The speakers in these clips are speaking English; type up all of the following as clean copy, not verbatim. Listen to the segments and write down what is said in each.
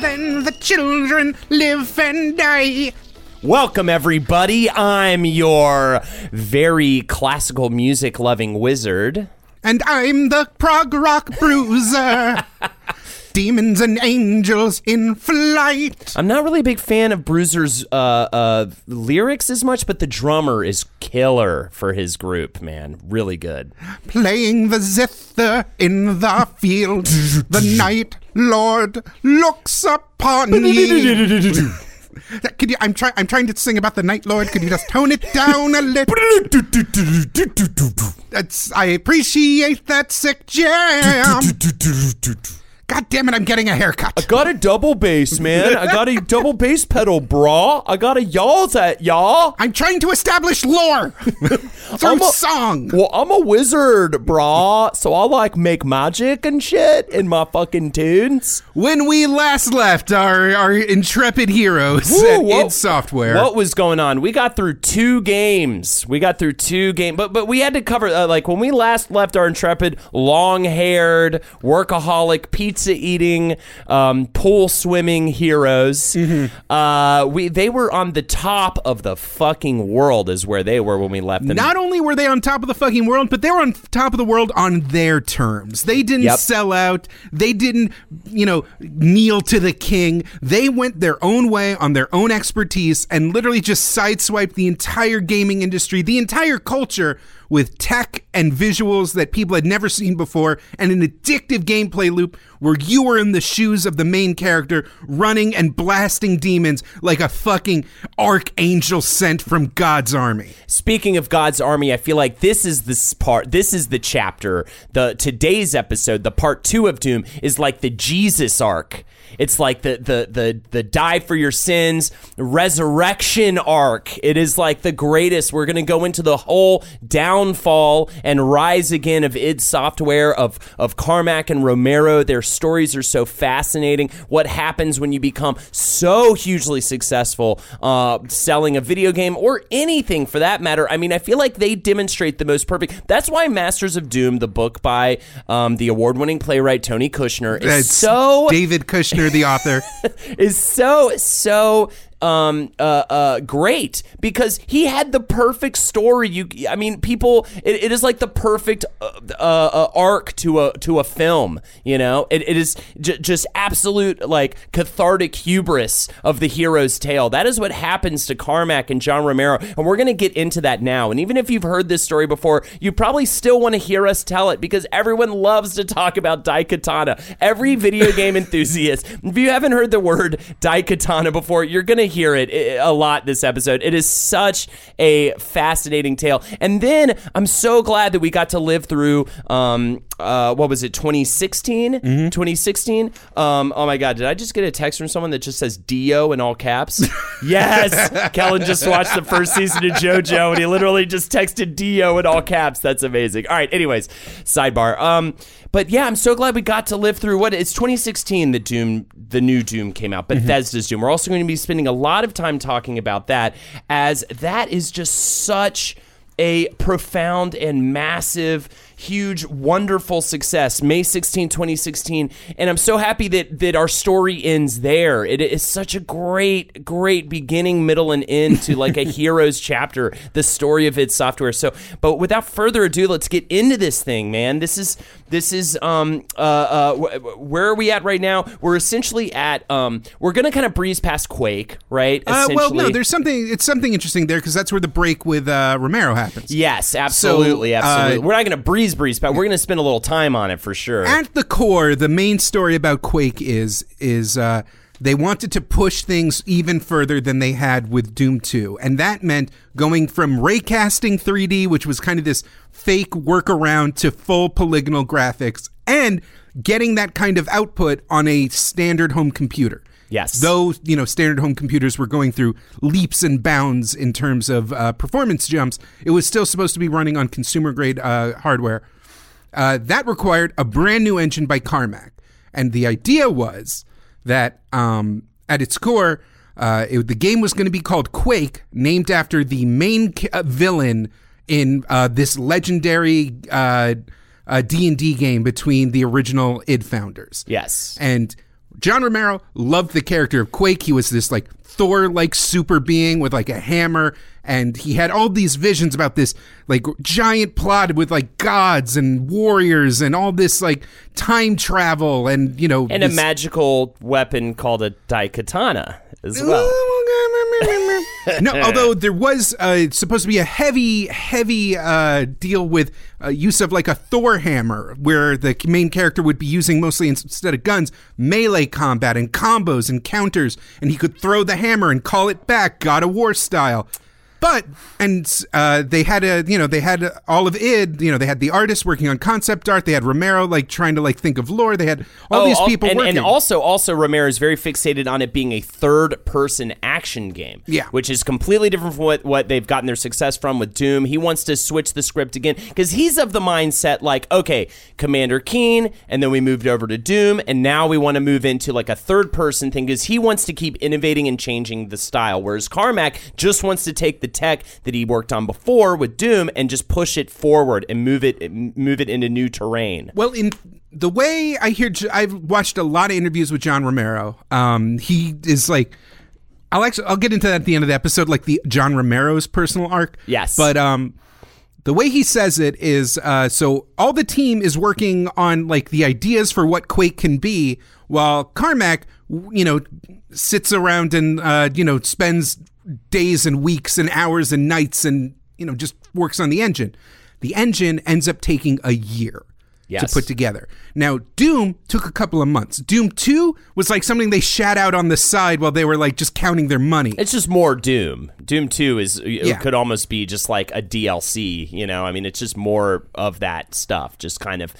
Then the children live and die. Welcome, everybody. I'm your very classical music-loving wizard. And I'm the prog rock bruiser. Demons and angels in flight. I'm not really a big fan of Bruiser's lyrics as much, but the drummer is killer for his group, man. Really good. Playing the zither in the field, the night lord looks upon me. I'm trying to sing about the Night Lord. Could you just tone it down a little? I appreciate that sick jam. God damn it, I'm getting a haircut. I got a double bass, man. I got a double bass pedal, brah. I got a y'all's at y'all. I'm trying to establish lore through song. Well, I'm a wizard, brah. So I like make magic and shit in my fucking tunes. When we last left our intrepid heroes at id Software. What was going on? We got through two games. But we had to cover, when we last left our intrepid, long-haired, workaholic, pizza-eating, pool-swimming heroes. Mm-hmm. They were on the top of the fucking world is where they were when we left them. Not only were they on top of the fucking world, but they were on top of the world on their terms. They didn't sell out. They didn't, kneel to the king. They went their own way on their own expertise and literally just sideswiped the entire gaming industry, the entire culture, with tech and visuals that people had never seen before, and an addictive gameplay loop where you were in the shoes of the main character, running and blasting demons like a fucking archangel sent from God's army. Speaking of God's army, I feel like today's episode, the part 2 of Doom, is like the Jesus arc. It's like the die for your sins resurrection arc. It is like the greatest. We're going to go into the whole downfall and rise again of id Software, of Carmack and Romero. Their stories are so fascinating. What happens when you become so hugely successful selling a video game or anything for that matter? I mean, I feel like they demonstrate the most perfect. That's why Masters of Doom, the book by the award-winning playwright Tony Kushner, David Kushner. The author is so great because he had the perfect story. It is like the perfect arc to a film. It is just absolute like cathartic hubris of the hero's tale. That is what happens to Carmack and John Romero, and we're gonna get into that now. And even if you've heard this story before, you probably still want to hear us tell it because everyone loves to talk about Daikatana. Every video game enthusiast. If you haven't heard the word Daikatana before, you're gonna hear it a lot this episode. It is such a fascinating tale. And then I'm so glad that we got to live through 2016? Mm-hmm. 2016? Oh my God, did I just get a text from someone that just says Dio in all caps? Yes! Kellen just watched the first season of JoJo and he literally just texted Dio in all caps. That's amazing. All right, anyways, sidebar. But yeah, I'm so glad we got to live through it's 2016 that Doom, the new Doom came out, Bethesda's Doom. We're also going to be spending a lot of time talking about that, as that is just such a profound and massive huge, wonderful success, May 16, 2016. And I'm so happy that our story ends there. It is such a great, great beginning, middle, and end to like a hero's chapter, the story of id Software. So, but without further ado, let's get into this thing, man. This is where are we at right now? We're essentially at, we're going to kind of breeze past Quake, right? Well, no, it's something interesting there because that's where the break with Romero happens. Yes, absolutely, so, absolutely. We're not going to breeze past, we're going to spend a little time on it for sure. At the core, the main story about Quake is they wanted to push things even further than they had with Doom 2. And that meant going from raycasting 3D, which was kind of this fake workaround, to full polygonal graphics and getting that kind of output on a standard home computer. Yes. Though, you know, standard home computers were going through leaps and bounds in terms of performance jumps, it was still supposed to be running on consumer-grade hardware. That required a brand new engine by Carmack. And the idea was that at its core, the game was going to be called Quake, named after the main villain in this legendary D&D game between the original id founders. Yes. And John Romero loved the character of Quake. He was this like Thor-like super being with like a hammer, and he had all these visions about this like giant plot with like gods and warriors and all this like time travel and, you know, and a magical weapon called a Daikatana as well. No, although there was supposed to be a heavy deal with use of like a Thor hammer, where the main character would be using mostly instead of guns, melee combat and combos and counters, and he could throw the hammer and call it back, God of War style. But they had all of id. You know, they had the artists working on concept art. They had Romero like trying to like think of lore. They had all these people working. And also Romero is very fixated on it being a third person action game. Yeah, which is completely different from what they've gotten their success from with Doom. He wants to switch the script again because he's of the mindset like, okay, Commander Keen, and then we moved over to Doom, and now we want to move into like a third person thing because he wants to keep innovating and changing the style. Whereas Carmack just wants to take the tech that he worked on before with Doom and just push it forward and move it into new terrain. Well, in the way I hear, I've watched a lot of interviews with John Romero. He is like, I'll get into that at the end of the episode, like the John Romero's personal arc. Yes, but the way he says it is, so all the team is working on like the ideas for what Quake can be, while Carmack, you know, sits around and spends days and weeks and hours and nights and, you know, just works on the engine. The engine ends up taking a year to put together. Now, Doom took a couple of months. Doom 2 was like something they shat out on the side while they were like just counting their money. It's just more Doom. Doom 2 could almost be just like a DLC, you know? I mean, it's just more of that stuff, just kind of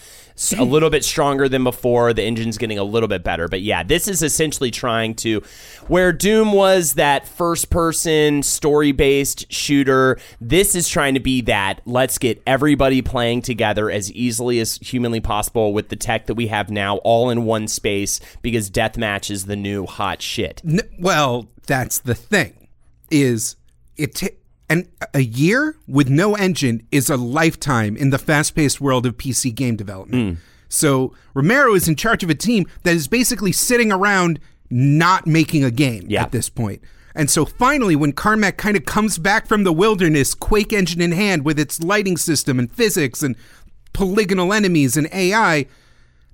a little bit stronger than before. The engine's getting a little bit better. But yeah, this is essentially trying to, where Doom was that first-person, story-based shooter, this is trying to be that, let's get everybody playing together as easily as humanly possible with the tech that we have now, all in one space, because deathmatch is the new hot shit. Well, that's the thing, is it and a year with no engine is a lifetime in the fast-paced world of PC game development. Mm. So Romero is in charge of a team that is basically sitting around not making a game at this point. And so finally, when Carmack kind of comes back from the wilderness, Quake engine in hand with its lighting system and physics and polygonal enemies and AI,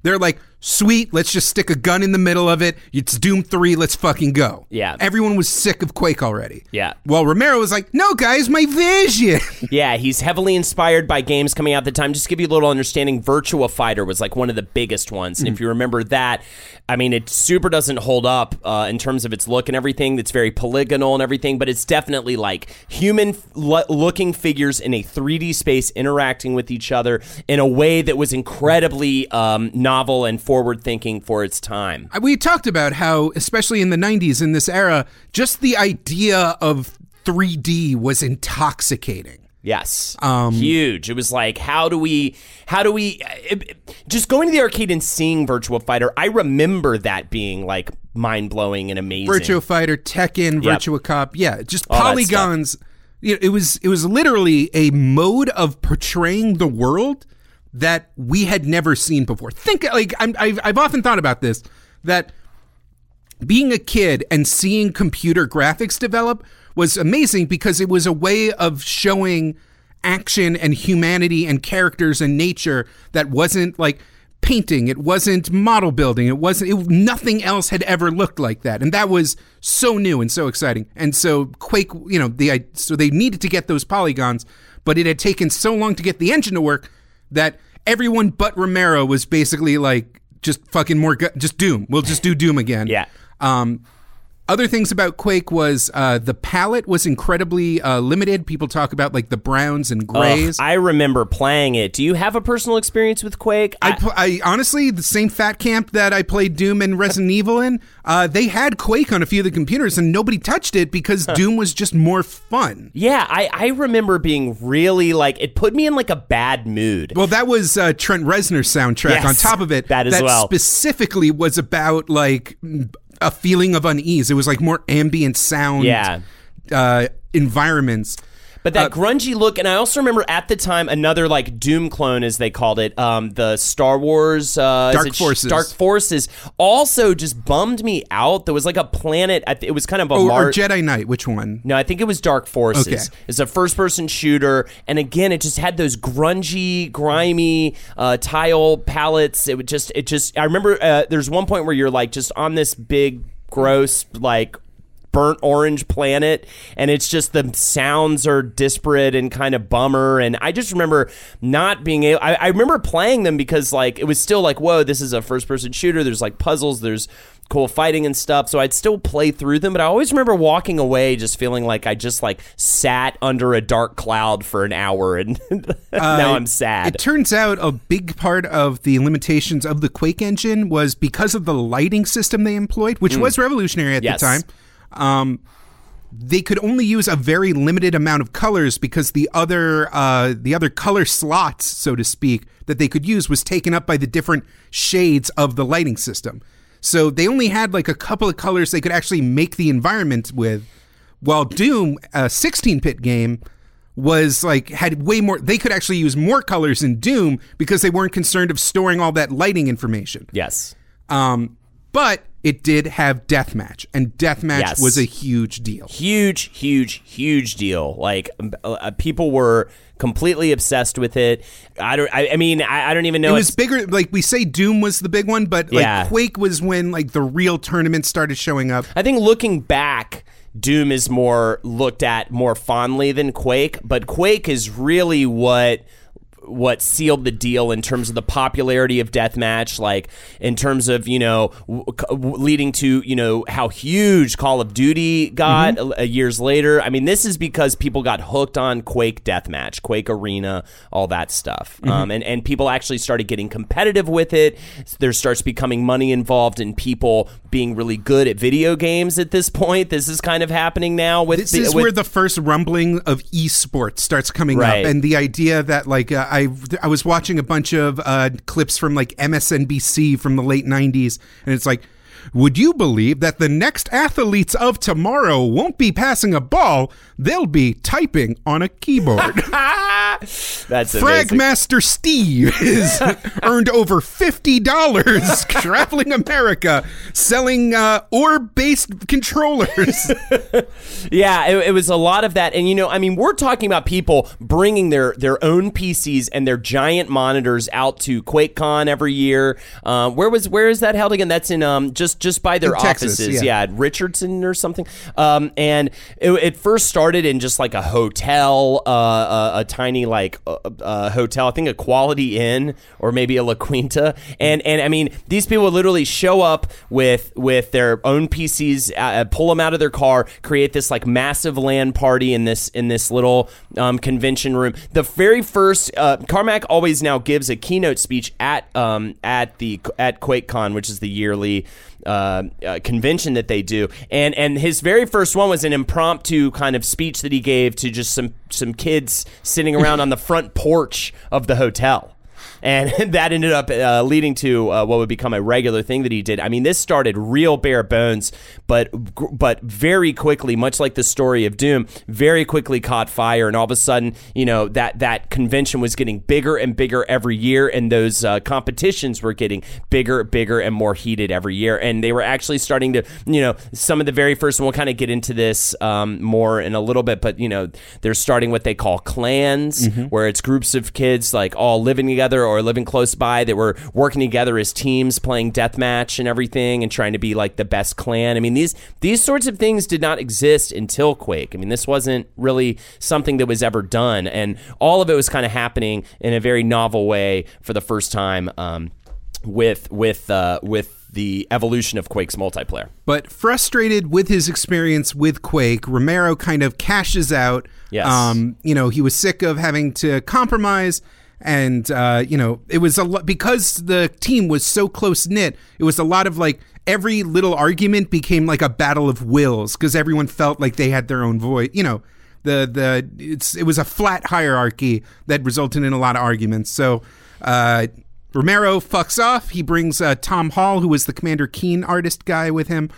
they're like, sweet, let's just stick a gun in the middle of it. It's Doom 3, let's fucking go. Yeah. Everyone was sick of Quake already. Yeah. Well, Romero was like, no, guys, my vision. Yeah, he's heavily inspired by games coming out at the time. Just to give you a little understanding, Virtua Fighter was like one of the biggest ones. And if you remember that, I mean, it super doesn't hold up in terms of its look and everything. That's very polygonal and everything, but it's definitely like human-looking figures in a 3D space interacting with each other in a way that was incredibly novel and forward thinking for its time. We talked about how, especially in the 90s, in this era, just the idea of 3D was intoxicating. Yes. Huge. It was like, how do we just going to the arcade and seeing Virtua Fighter, I remember that being like mind-blowing and amazing. Virtua Fighter, Tekken, Virtua Cop. Yeah, just all polygons. It was literally a mode of portraying the world that we had never seen before. Think, like, I've often thought about this, that being a kid and seeing computer graphics develop was amazing because it was a way of showing action and humanity and characters and nature that wasn't like painting, it wasn't model building, it wasn't, nothing else had ever looked like that. And that was so new and so exciting. And so Quake, you know, so they needed to get those polygons, but it had taken so long to get the engine to work that everyone but Romero was basically like, just fucking more, just Doom. We'll just do Doom again. Yeah. Other things about Quake was the palette was incredibly limited. People talk about like the browns and grays. I remember playing it. Do you have a personal experience with Quake? I honestly, the same fat camp that I played Doom and Resident Evil in, they had Quake on a few of the computers and nobody touched it because Doom was just more fun. Yeah, I remember being really like, it put me in like a bad mood. Well, that was Trent Reznor's soundtrack on top of it. That as well. That specifically was about like a feeling of unease. It was like more ambient sound environments. But that grungy look, and I also remember at the time another like Doom clone, as they called it, the Star Wars Dark Forces also just bummed me out. There was like a planet. It was kind of a or Jedi Knight. Which one? No, I think it was Dark Forces. Okay. It's a first-person shooter, and again, it just had those grungy, grimy tile palettes. I remember there's one point where you're like just on this big, gross like burnt orange planet, and it's just the sounds are disparate and kind of bummer. And I just remember not being able, I remember playing them because like it was still like, whoa, this is a first person shooter, there's like puzzles, there's cool fighting and stuff, so I'd still play through them, but I always remember walking away just feeling like I just like sat under a dark cloud for an hour and now I'm sad. It turns out a big part of the limitations of the Quake engine was because of the lighting system they employed, which was revolutionary at the time. They could only use a very limited amount of colors because the other color slots, so to speak, that they could use was taken up by the different shades of the lighting system. So they only had like a couple of colors they could actually make the environment with, while Doom, a 16-bit game, was like had way more. They could actually use more colors in Doom because they weren't concerned of storing all that lighting information. Yes. But it did have Deathmatch, and Deathmatch was a huge deal. Huge, huge, huge deal. Like, people were completely obsessed with it. I don't even know. It was bigger. Like, we say Doom was the big one, but like Quake was when like the real tournaments started showing up. I think looking back, Doom is more looked at more fondly than Quake, but Quake is really what sealed the deal in terms of the popularity of Deathmatch, like in terms of, you know, leading to, you know, how huge Call of Duty got years later. I mean, this is because people got hooked on Quake Deathmatch, Quake Arena, all that stuff. And people actually started getting competitive with it. There starts becoming money involved in people being really good at video games at this point. This is kind of happening now. Where the first rumbling of esports starts coming up, and the idea that like, I was watching a bunch of clips from like MSNBC from the late 90s, and it's like, would you believe that the next athletes of tomorrow won't be passing a ball? They'll be typing on a keyboard. That's Fragmaster Steve has earned over $50 traveling America selling orb-based controllers. Yeah, it was a lot of that. And, you know, I mean, we're talking about people bringing their own PCs and their giant monitors out to QuakeCon every year. Where is that held again? That's in just by their offices. Texas, at Richardson or something. And it first started in just like a hotel, a tiny like a hotel, I think a Quality Inn or maybe a La Quinta. And I mean, these people would literally show up with their own PCs, pull them out of their car, create this like massive LAN party in this little convention room. The very first, Carmack always now gives a keynote speech at QuakeCon, which is the yearly convention that they do, and his very first one was an impromptu kind of speech that he gave to just some kids sitting around on the front porch of the hotel. And that ended up leading to what would become a regular thing that he did. I mean, this started real bare bones, but very quickly, much like the story of Doom, very quickly caught fire. And all of a sudden, you know, that convention was getting bigger and bigger every year. And those competitions were getting bigger and more heated every year. And they were actually starting to, you know, some of the very first, and we'll kind of get into this more in a little bit, but, you know, they're starting what they call clans, mm-hmm. where it's groups of kids like all living together or living close by that were working together as teams, playing deathmatch and everything, and trying to be like the best clan. I mean, these sorts of things did not exist until Quake. I mean, this wasn't really something that was ever done, and all of it was kind of happening in a very novel way for the first time with the evolution of Quake's multiplayer. But frustrated with his experience with Quake, Romero kind of cashes out. Yes. You know, he was sick of having to compromise. And, you know, it was because the team was so close knit, it was a lot of like every little argument became like a battle of wills because everyone felt like they had their own voice. You know, it was a flat hierarchy that resulted in a lot of arguments. So, Romero fucks off. He brings Tom Hall, who was the Commander Keen artist guy, with him.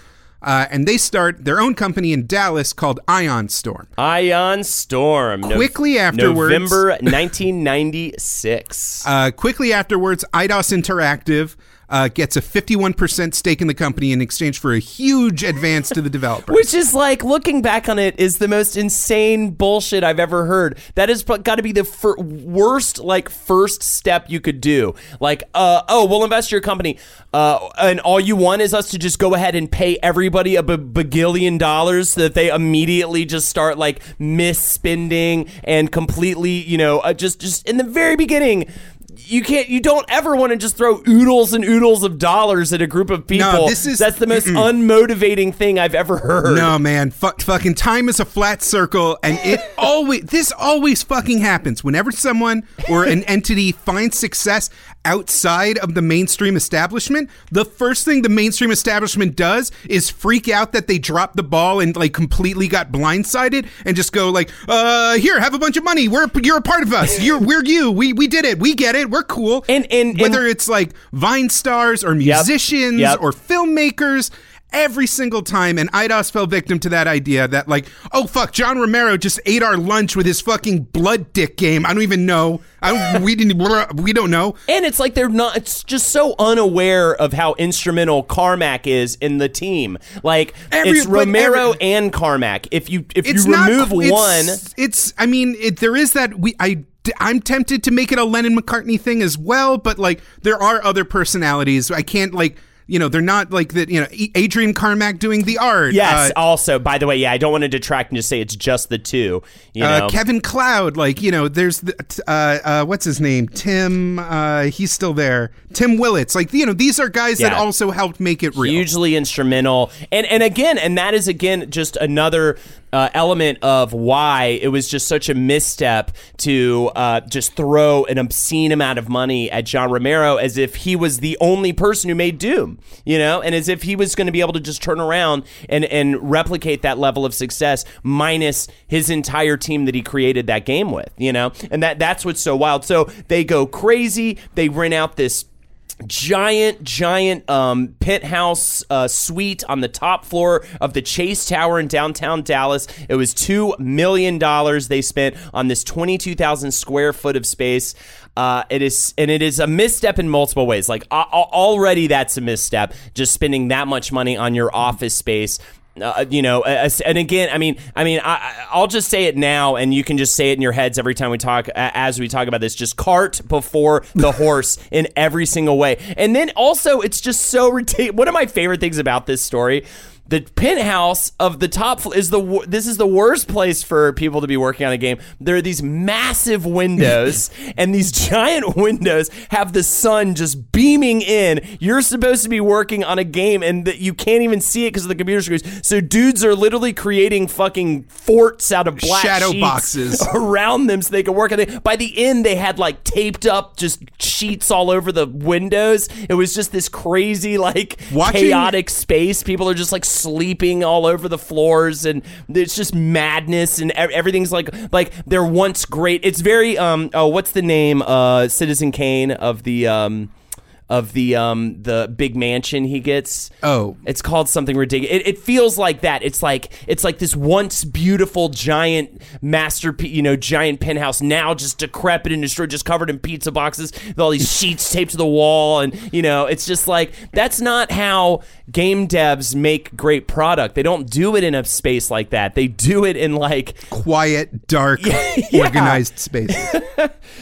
And they start their own company in Dallas called Ion Storm. Ion Storm. Quickly afterwards. November 1996. Quickly afterwards, Eidos Interactive gets a 51% stake in the company in exchange for a huge advance to the developers. Which is like, looking back on it, is the most insane bullshit I've ever heard. That has got to be the worst, like, first step you could do. Like, we'll invest your company, and all you want is us to just go ahead and pay everybody a bagillion dollars so that they immediately just start, like, misspending and completely, you know, just in the very beginning. You don't ever want to just throw oodles and oodles of dollars at a group of people. No, that's the most unmotivating thing I've ever heard. No, man. Fucking time is a flat circle, and it always fucking happens. Whenever someone or an entity finds success outside of the mainstream establishment, the first thing the mainstream establishment does is freak out that they dropped the ball and like completely got blindsided and just go like, here, have a bunch of money. You're a part of us. We did it. We get it. We're cool. And whether it's like Vine stars or musicians or filmmakers, every single time. And Eidos fell victim to that idea that like, oh fuck, John Romero just ate our lunch with his fucking blood dick game. I don't even know. We don't know. And it's like it's just so unaware of how instrumental Carmack is in the team. Like it's Romero and Carmack. I'm tempted to make it a Lennon-McCartney thing as well, but like there are other personalities. I can't like, you know, they're not like that, you know, Adrian Carmack doing the art. Yes, also, by the way, yeah, I don't want to detract and just say it's just the two, you know. Kevin Cloud, like, you know, there's what's his name? Tim, he's still there. Tim Willits. Like, you know, these are guys that also helped make it real. Hugely instrumental. And that is again just another element of why it was just such a misstep to just throw an obscene amount of money at John Romero as if he was the only person who made Doom, you know, and as if he was going to be able to just turn around and replicate that level of success minus his entire team that he created that game with, you know, and that's what's so wild. So they go crazy. They rent out this giant penthouse suite on the top floor of the Chase Tower in downtown Dallas. It was $2 million they spent on this 22,000 square foot of space. It is a misstep in multiple ways. Like already that's a misstep, just spending that much money on your office space. You know, and again, I mean, I'll just say it now, and you can just say it in your heads every time we talk. As we talk about this, just cart before the horse in every single way. And then also, it's just so ridiculous. One of my favorite things about this story. The penthouse of the top is this is the worst place for people to be working on a game. There are these massive windows, and these giant windows have the sun just beaming in. You're supposed to be working on a game, and you can't even see it because of the computer screens. So dudes are literally creating fucking forts out of black shadow boxes around them so they can work on it. By the end, they had like taped up just sheets all over the windows. It was just this crazy like chaotic space. People are just like sleeping all over the floors, and it's just madness, and everything's like they're once great. It's very what's the name? Citizen Kane of the big mansion he gets. Oh, it's called something ridiculous. It feels like that. It's like this once beautiful giant masterpiece, giant penthouse, now just decrepit and destroyed, just covered in pizza boxes with all these sheets taped to the wall, and it's just like, that's not how game devs make great product. They don't do it in a space like that. They do it in like quiet, dark, organized spaces.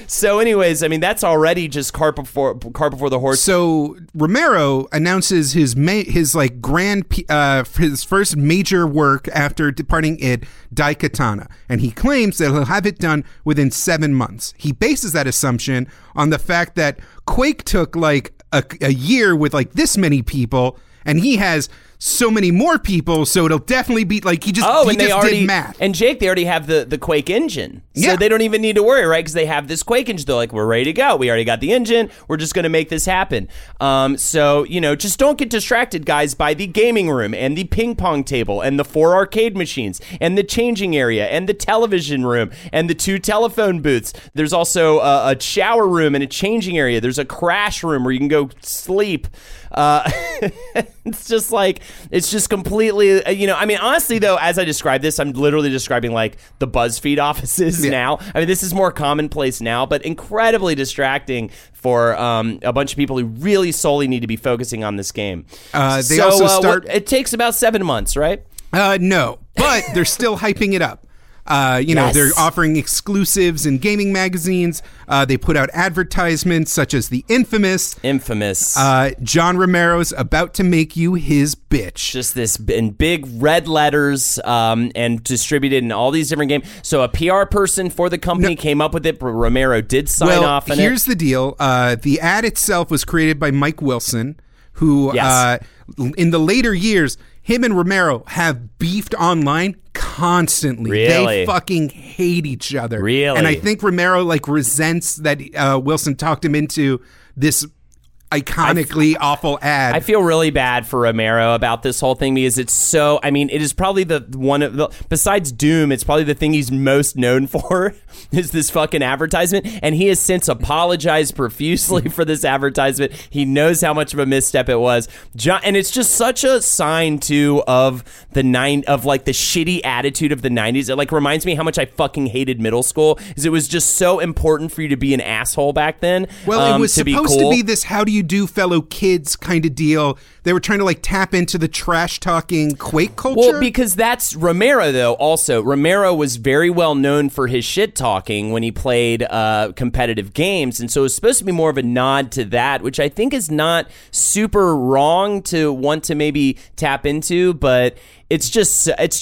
So, anyways, I mean, that's already just cart before the horse. So Romero announces his first major work after departing id, Daikatana, and he claims that he'll have it done within 7 months. He bases that assumption on the fact that Quake took like a year with like this many people, and he has so many more people, so it'll definitely be like he just did math. And Jake, they already have the Quake engine, so they don't even need to worry, right? Because they have this Quake engine. They're like, we're ready to go. We already got the engine. We're just going to make this happen. So just don't get distracted, guys, by the gaming room and the ping pong table and the 4 arcade machines and the changing area and the television room and the 2 telephone booths. There's also a shower room and a changing area. There's a crash room where you can go sleep. It's just like, it's just completely, I mean, honestly, though, as I describe this, I'm literally describing like the BuzzFeed offices now. I mean, this is more commonplace now, but incredibly distracting for a bunch of people who really solely need to be focusing on this game. It takes about 7 months, right? No, but they're still hyping it up. They're offering exclusives in gaming magazines. They put out advertisements such as the infamous. John Romero's about to make you his bitch. Just this in big red letters, and distributed in all these different games. So a PR person for the company came up with it, but Romero did sign off on it. Well, here's the deal. The ad itself was created by Mike Wilson, who in the later years, him and Romero have beefed online constantly. Really? They fucking hate each other. Really? And I think Romero resents that Wilson talked him into this iconically awful ad. I feel really bad for Romero about this whole thing, because it's so, I mean, it is probably the one of the, besides Doom, it's probably the thing he's most known for is this fucking advertisement, and he has since apologized profusely for this advertisement. He knows how much of a misstep it was. And it's just such a sign too of the shitty attitude of the 90s. It reminds me how much I fucking hated middle school, because it was just so important for you to be an asshole back then. Well, it was supposed to be this how do you do fellow kids kind of deal. They were trying to tap into the trash talking Quake culture. Well, because that's Romero, though. Also, Romero was very well known for his shit talking when he played competitive games, and so it was supposed to be more of a nod to that, which I think is not super wrong to want to maybe tap into, but it's just so bad.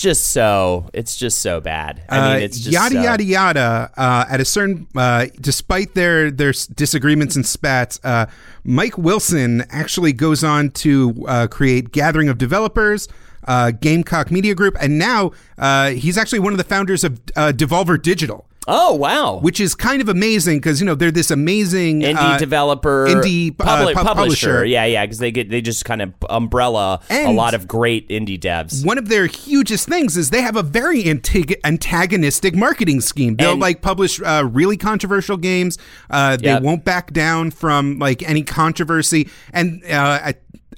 I mean, it's just yada yada yada. At a certain, despite their disagreements and spats, Mike Wilson actually goes on to create Gathering of Developers, Gamecock Media Group, and now he's actually one of the founders of Devolver Digital. Oh, wow. Which is kind of amazing, because, they're this amazing indie developer, indie publisher. Yeah, because they just kind of umbrella a lot of great indie devs. One of their hugest things is they have a very antagonistic marketing scheme. They'll publish really controversial games. They won't back down from any controversy. And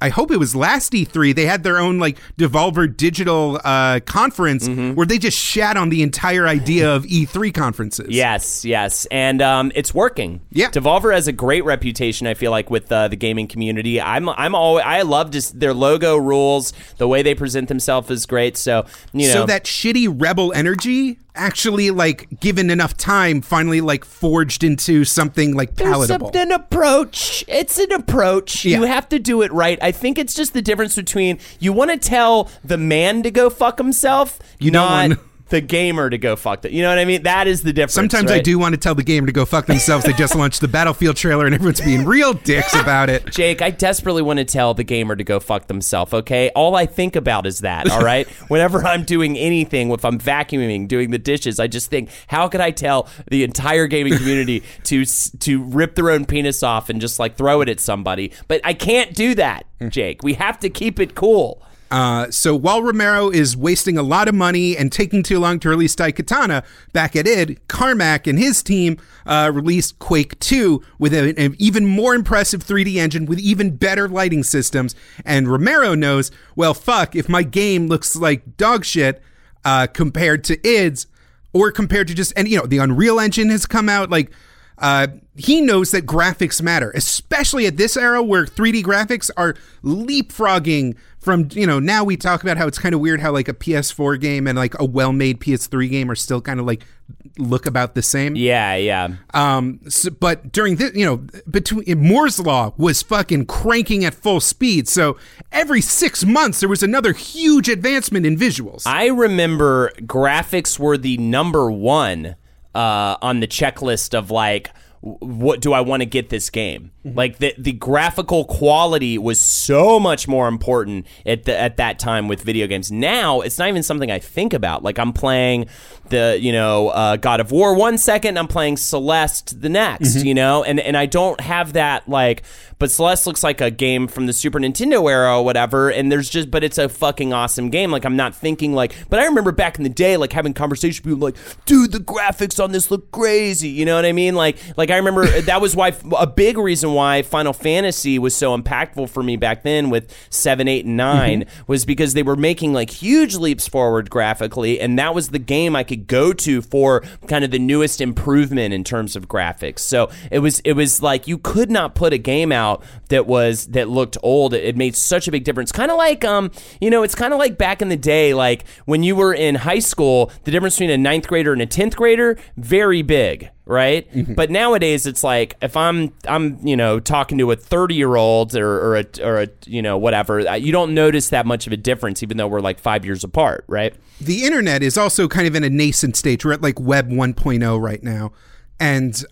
I hope it was last E3, they had their own Devolver Digital conference where they just shat on the entire idea of E3 conferences. Yes. And it's working. Yeah. Devolver has a great reputation, I feel like, with the gaming community. I love their logo rules. The way they present themselves is great. So that shitty rebel energy actually, given enough time, finally, forged into something, palatable. There's an approach. It's an approach. Yeah. You have to do it right. I think it's just the difference between you want to tell the man to go fuck himself, not the gamer to go fuck them. You know what I mean? That is the difference. Sometimes, right? I do want to tell the gamer to go fuck themselves. They just launched the Battlefield trailer and everyone's being real dicks about it. Jake, I desperately want to tell the gamer to go fuck themselves, okay? All I think about is that, all right? Whenever I'm doing anything, if I'm vacuuming, doing the dishes, I just think, how could I tell the entire gaming community to rip their own penis off and just throw it at somebody? But I can't do that, Jake. We have to keep it cool. So while Romero is wasting a lot of money and taking too long to release Daikatana back at id, Carmack and his team released Quake 2 with an even more impressive 3D engine with even better lighting systems. And Romero knows, well, fuck, if my game looks like dog shit compared to id's or compared to just, and you know, the Unreal Engine has come out, like, he knows that graphics matter, especially at this era where 3D graphics are leapfrogging from, you know, now we talk about how it's kind of weird how like a PS4 game and like a well-made PS3 game are still kind of like look about the same. Yeah. So, but during this, you know, between Moore's Law was fucking cranking at full speed. So every 6 months there was another huge advancement in visuals. I remember graphics were the number one on the checklist of like, what do I want to get this game? Mm-hmm. Like the graphical quality was so much more important at that time with video games. Now it's not even something I think about. Like I'm playing the, you know, God of War 1 second, I'm playing Celeste the next, mm-hmm. you know, and I don't have that like, but Celeste looks like a game from the Super Nintendo era or whatever. And there's just, but it's a fucking awesome game. Like I'm not thinking like, but I remember back in the day, like having conversations with people like, dude, the graphics on this look crazy. You know what I mean? Like I remember that was why a big reason why Final Fantasy was so impactful for me back then with 7, 8, and 9 mm-hmm. was because they were making like huge leaps forward graphically. And that was the game I could go to for kind of the newest improvement in terms of graphics. So it was like, you could not put a game out that looked old. It made such a big difference. Kind of like, you know, it's kind of like back in the day, like when you were in high school, the difference between a 9th grader and a 10th grader, very big, right? Mm-hmm. But nowadays, it's like if I'm you know, talking to a 30-year-old or a you know, whatever, you don't notice that much of a difference, even though we're like 5 years apart, right? The internet is also kind of in a nascent stage. We're at like Web 1.0 right now, and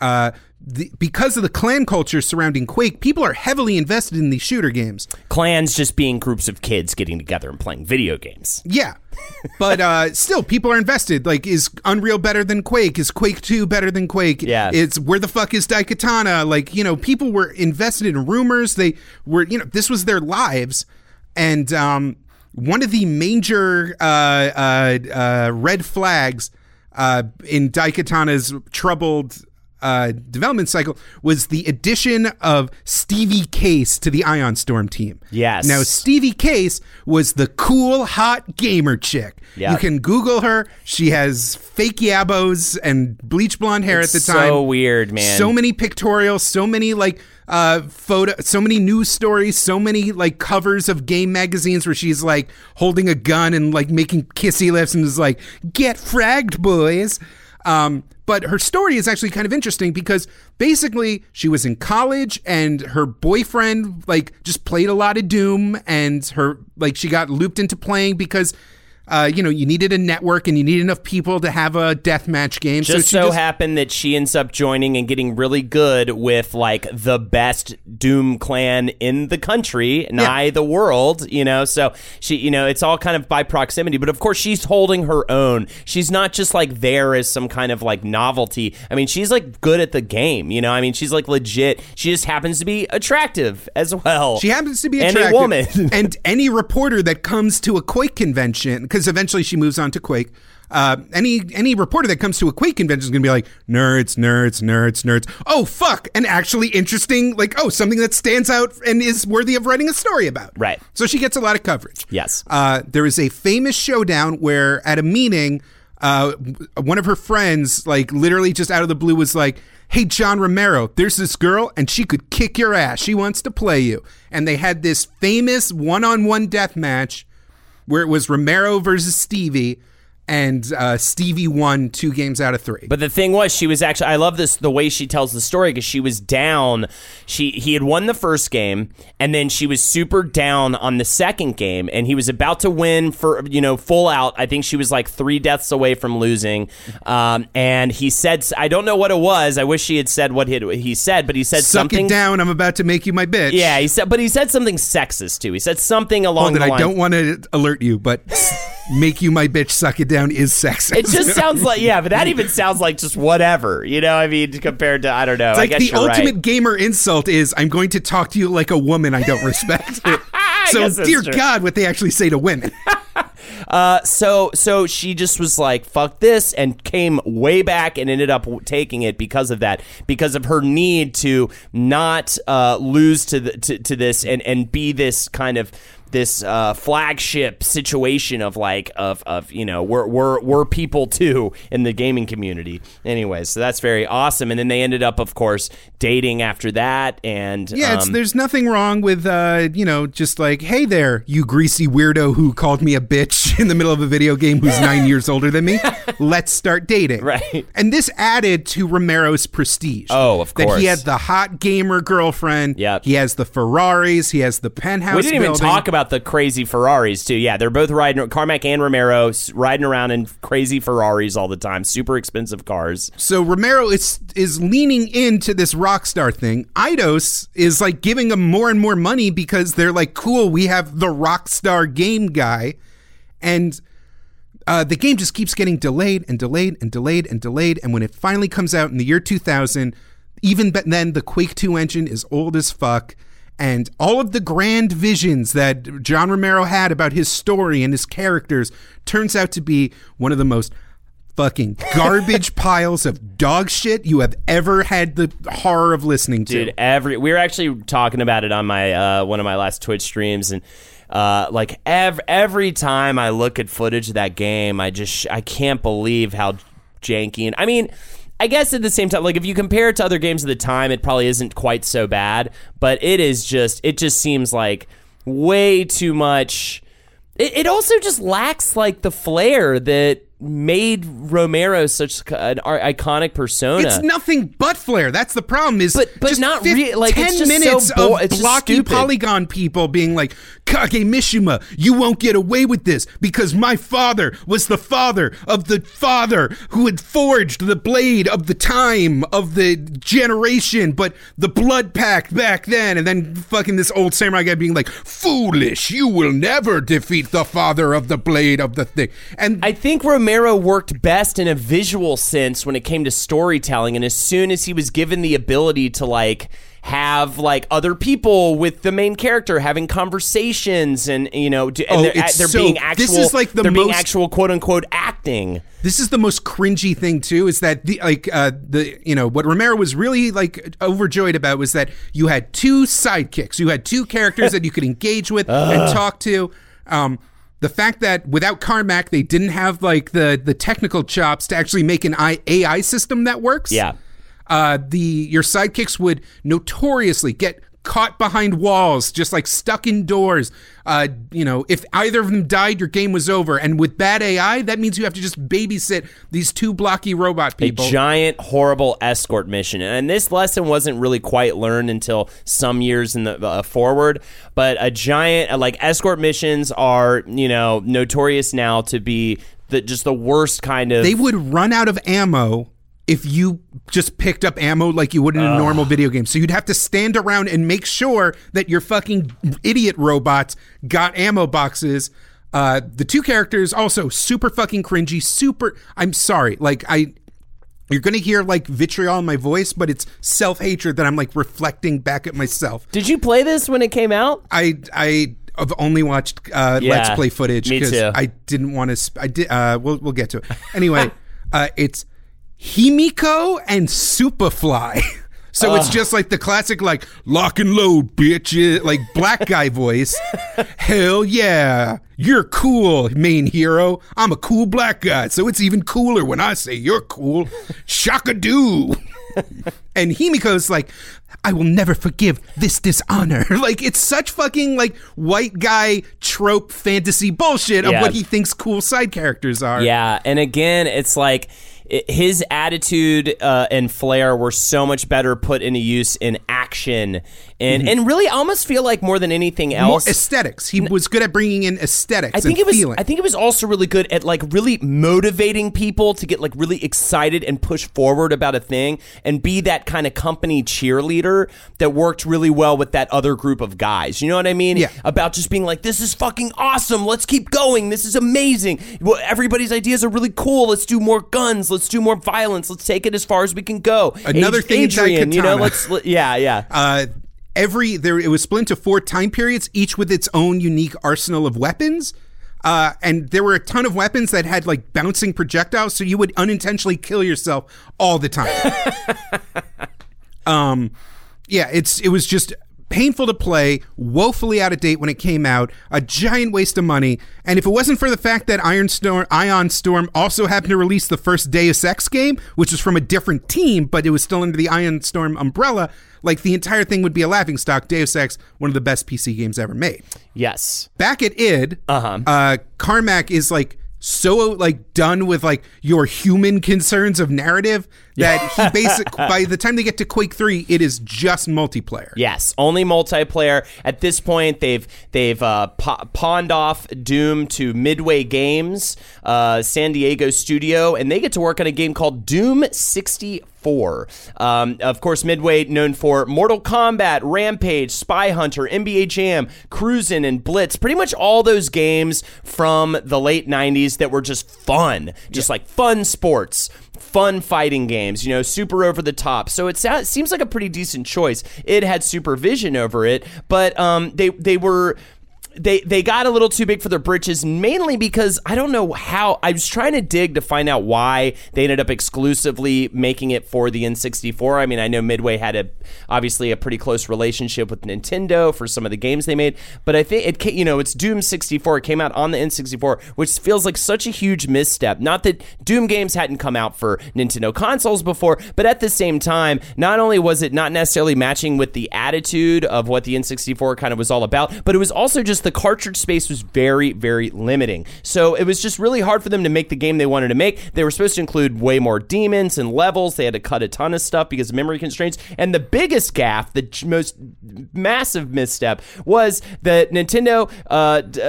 because of the clan culture surrounding Quake, people are heavily invested in these shooter games. Clans just being groups of kids getting together and playing video games. Yeah. But still, people are invested. Like, is Unreal better than Quake? Is Quake 2 better than Quake? Yeah. It's where the fuck is Daikatana? Like, you know, people were invested in rumors. They were, you know, this was their lives. And one of the major red flags in Daikatana's troubled development cycle was the addition of Stevie Case to the Ion Storm team. Yes. Now, Stevie Case was the cool, hot gamer chick. Yep. You can Google her. She has fake yabos and bleach blonde hair at the time. So weird, man. So many pictorials, so many like photo, so many news stories, so many like covers of game magazines where she's like holding a gun and like making kissy lips and is like, "Get fragged, boys." But her story is actually kind of interesting because basically she was in college and her boyfriend like just played a lot of Doom, and her like she got looped into playing because you know, you needed a network and you needed enough people to have a deathmatch game. So happened that she ends up joining and getting really good with like the best Doom clan in the country, nigh the world, you know. So she, you know, it's all kind of by proximity. But of course, she's holding her own. She's not just like there as some kind of like novelty. I mean, she's like good at the game, you know. I mean, she's like legit. She just happens to be attractive as well. She happens to be attractive. And a woman. And any reporter that comes to a Quake convention, because eventually she moves on to Quake. Any reporter that comes to a Quake convention is going to be like, nerds. Oh, fuck. And actually interesting, like, oh, something that stands out and is worthy of writing a story about. Right. So she gets a lot of coverage. Yes. There is a famous showdown where at a meeting, one of her friends, like, literally just out of the blue was like, "Hey, John Romero, there's this girl and she could kick your ass. She wants to play you." And they had this famous one-on-one death match where it was Romero versus Stevie, and Stevie won 2 games out of 3. But the thing was, she was actually, I love this, the way she tells the story, because she was down. He had won the first game, and then she was super down on the second game, and he was about to win for, you know, full out. I think she was like 3 deaths away from losing. And he said, I don't know what it was. I wish he had said what he said, but he said "Suck something. Suck it down. I'm about to make you my bitch." Yeah, he said something sexist too. He said something along the lines. I don't want to alert you, but "Make you my bitch, suck it down" is sexist. It just sounds like, yeah, but that even sounds like just whatever, you know, I mean, compared to, I don't know. It's like, I guess the ultimate gamer insult is, "I'm going to talk to you like a woman I don't respect." So dear God, what they actually say to women. So she just was like, fuck this, and came way back and ended up taking it because of that, because of her need to not lose to this and be this kind of this flagship situation of like of you know, we're people too in the gaming community. Anyway, so that's very awesome. And then they ended up, of course, dating after that. And yeah, there's nothing wrong with you know, just like, hey there, you greasy weirdo who called me a bitch in the middle of a video game who's 9 years older than me. Let's start dating. Right. And this added to Romero's prestige. Oh, of course. That he had the hot gamer girlfriend. Yep. He has the Ferraris. He has the penthouse. We didn't even talk about the crazy Ferraris too. Yeah, they're both riding, Carmack and Romero, riding around in crazy Ferraris all the time, super expensive cars. So Romero is leaning into this rock star thing. Eidos is like giving them more and more money because they're like, cool, we have the rock star game guy. And the game just keeps getting delayed and delayed and delayed and delayed. And when it finally comes out in the year 2000, even then the Quake 2 engine is old as fuck. And all of the grand visions that John Romero had about his story and his characters turns out to be one of the most fucking garbage piles of dog shit you have ever had the horror of listening to. Dude, we were actually talking about it on my one of my last Twitch streams, and like every time I look at footage of that game, I can't believe how janky. And I mean, I guess at the same time, like if you compare it to other games of the time, it probably isn't quite so bad, but it just seems like way too much. It also just lacks like the flair that made Romero such an iconic persona. It's nothing but flair. That's the problem. Is but just not really. Like 10 minutes of blocky polygon people being like, Kage Mishima, you won't get away with this because my father was the father of the father who had forged the blade of the time of the generation, but the blood pact back then, and then fucking this old samurai guy being like, foolish, you will never defeat the father of the blade of the thing. And I think Romero worked best in a visual sense when it came to storytelling, and as soon as he was given the ability to like have like other people with the main character having conversations, and you know, being actual quote unquote acting. This is the most cringy thing too, is that the you know what Romero was really like overjoyed about was that you had two sidekicks, you had two characters that you could engage with and talk to. The fact that without Carmack, they didn't have like the technical chops to actually make an AI system that works. Yeah, your sidekicks would notoriously get caught behind walls, just like stuck indoors. You know, if either of them died, your game was over. And with bad AI, that means you have to just babysit these two blocky robot people. A giant, horrible escort mission. And this lesson wasn't really quite learned until some years in the forward. But a giant, like escort missions are, you know, notorious now to be just the worst kind of. They would run out of ammo if you just picked up ammo like you would in a normal video game. So you'd have to stand around and make sure that your fucking idiot robots got ammo boxes. The two characters also super fucking cringy, super, I'm sorry. Like you're going to hear like vitriol in my voice, but it's self-hatred that I'm like reflecting back at myself. Did you play this when it came out? I've only watched Let's Play footage because I didn't want to, we'll get to it. Anyway, it's Himiko and Superfly. So it's just like the classic, like, lock and load, bitch, like black guy voice. Hell yeah. You're cool, main hero. I'm a cool black guy. So it's even cooler when I say you're cool. Shaka-doo. And Himiko's like, I will never forgive this dishonor. Like, it's such fucking, like, white guy trope fantasy bullshit of what he thinks cool side characters are. Yeah, and again, it's like, his attitude and flair were so much better put into use in action, and and really almost feel like more than anything else, more aesthetics. He was good at bringing in aesthetics. I think it was also really good at like really motivating people to get like really excited and push forward about a thing and be that kind of company cheerleader that worked really well with that other group of guys. You know what I mean? Yeah. About just being like, this is fucking awesome. Let's keep going. This is amazing. Everybody's ideas are really cool. Let's do more guns. Let's do more violence. Let's take it as far as we can go. Another thing, Daikatana. You know, let's yeah. it was split into four time periods, each with its own unique arsenal of weapons. And there were a ton of weapons that had like bouncing projectiles, so you would unintentionally kill yourself all the time. It was just painful to play, woefully out of date when it came out, a giant waste of money. And if it wasn't for the fact that Ion Storm also happened to release the first Deus Ex game, which was from a different team, but it was still under the Ion Storm umbrella, like the entire thing would be a laughingstock. Deus Ex, one of the best PC games ever made. Yes. Back at id, Carmack is like so like done with like your human concerns of narrative that he basically by the time they get to Quake 3, it is just multiplayer. Yes, only multiplayer. At this point, they've pawned off Doom to Midway Games, San Diego studio, and they get to work on a game called Doom 64. Of course, Midway, known for Mortal Kombat, Rampage, Spy Hunter, NBA Jam, Cruisin', and Blitz. Pretty much all those games from the late 90s that were just fun. Just like fun sports, fun fighting games, you know, super over the top. So it seems like a pretty decent choice. It had supervision over it, but they got a little too big for their britches, mainly because I don't know how. I was trying to dig to find out why they ended up exclusively making it for the N64. I mean, I know Midway had obviously a pretty close relationship with Nintendo for some of the games they made, but I think it's Doom 64. It came out on the N64, which feels like such a huge misstep. Not that Doom games hadn't come out for Nintendo consoles before, but at the same time, not only was it not necessarily matching with the attitude of what the N64 kind of was all about, but it was also just the cartridge space was very, very limiting. So it was just really hard for them to make the game they wanted to make. They were supposed to include way more demons and levels. They had to cut a ton of stuff because of memory constraints. And the biggest gaffe, the most massive misstep, was that Nintendo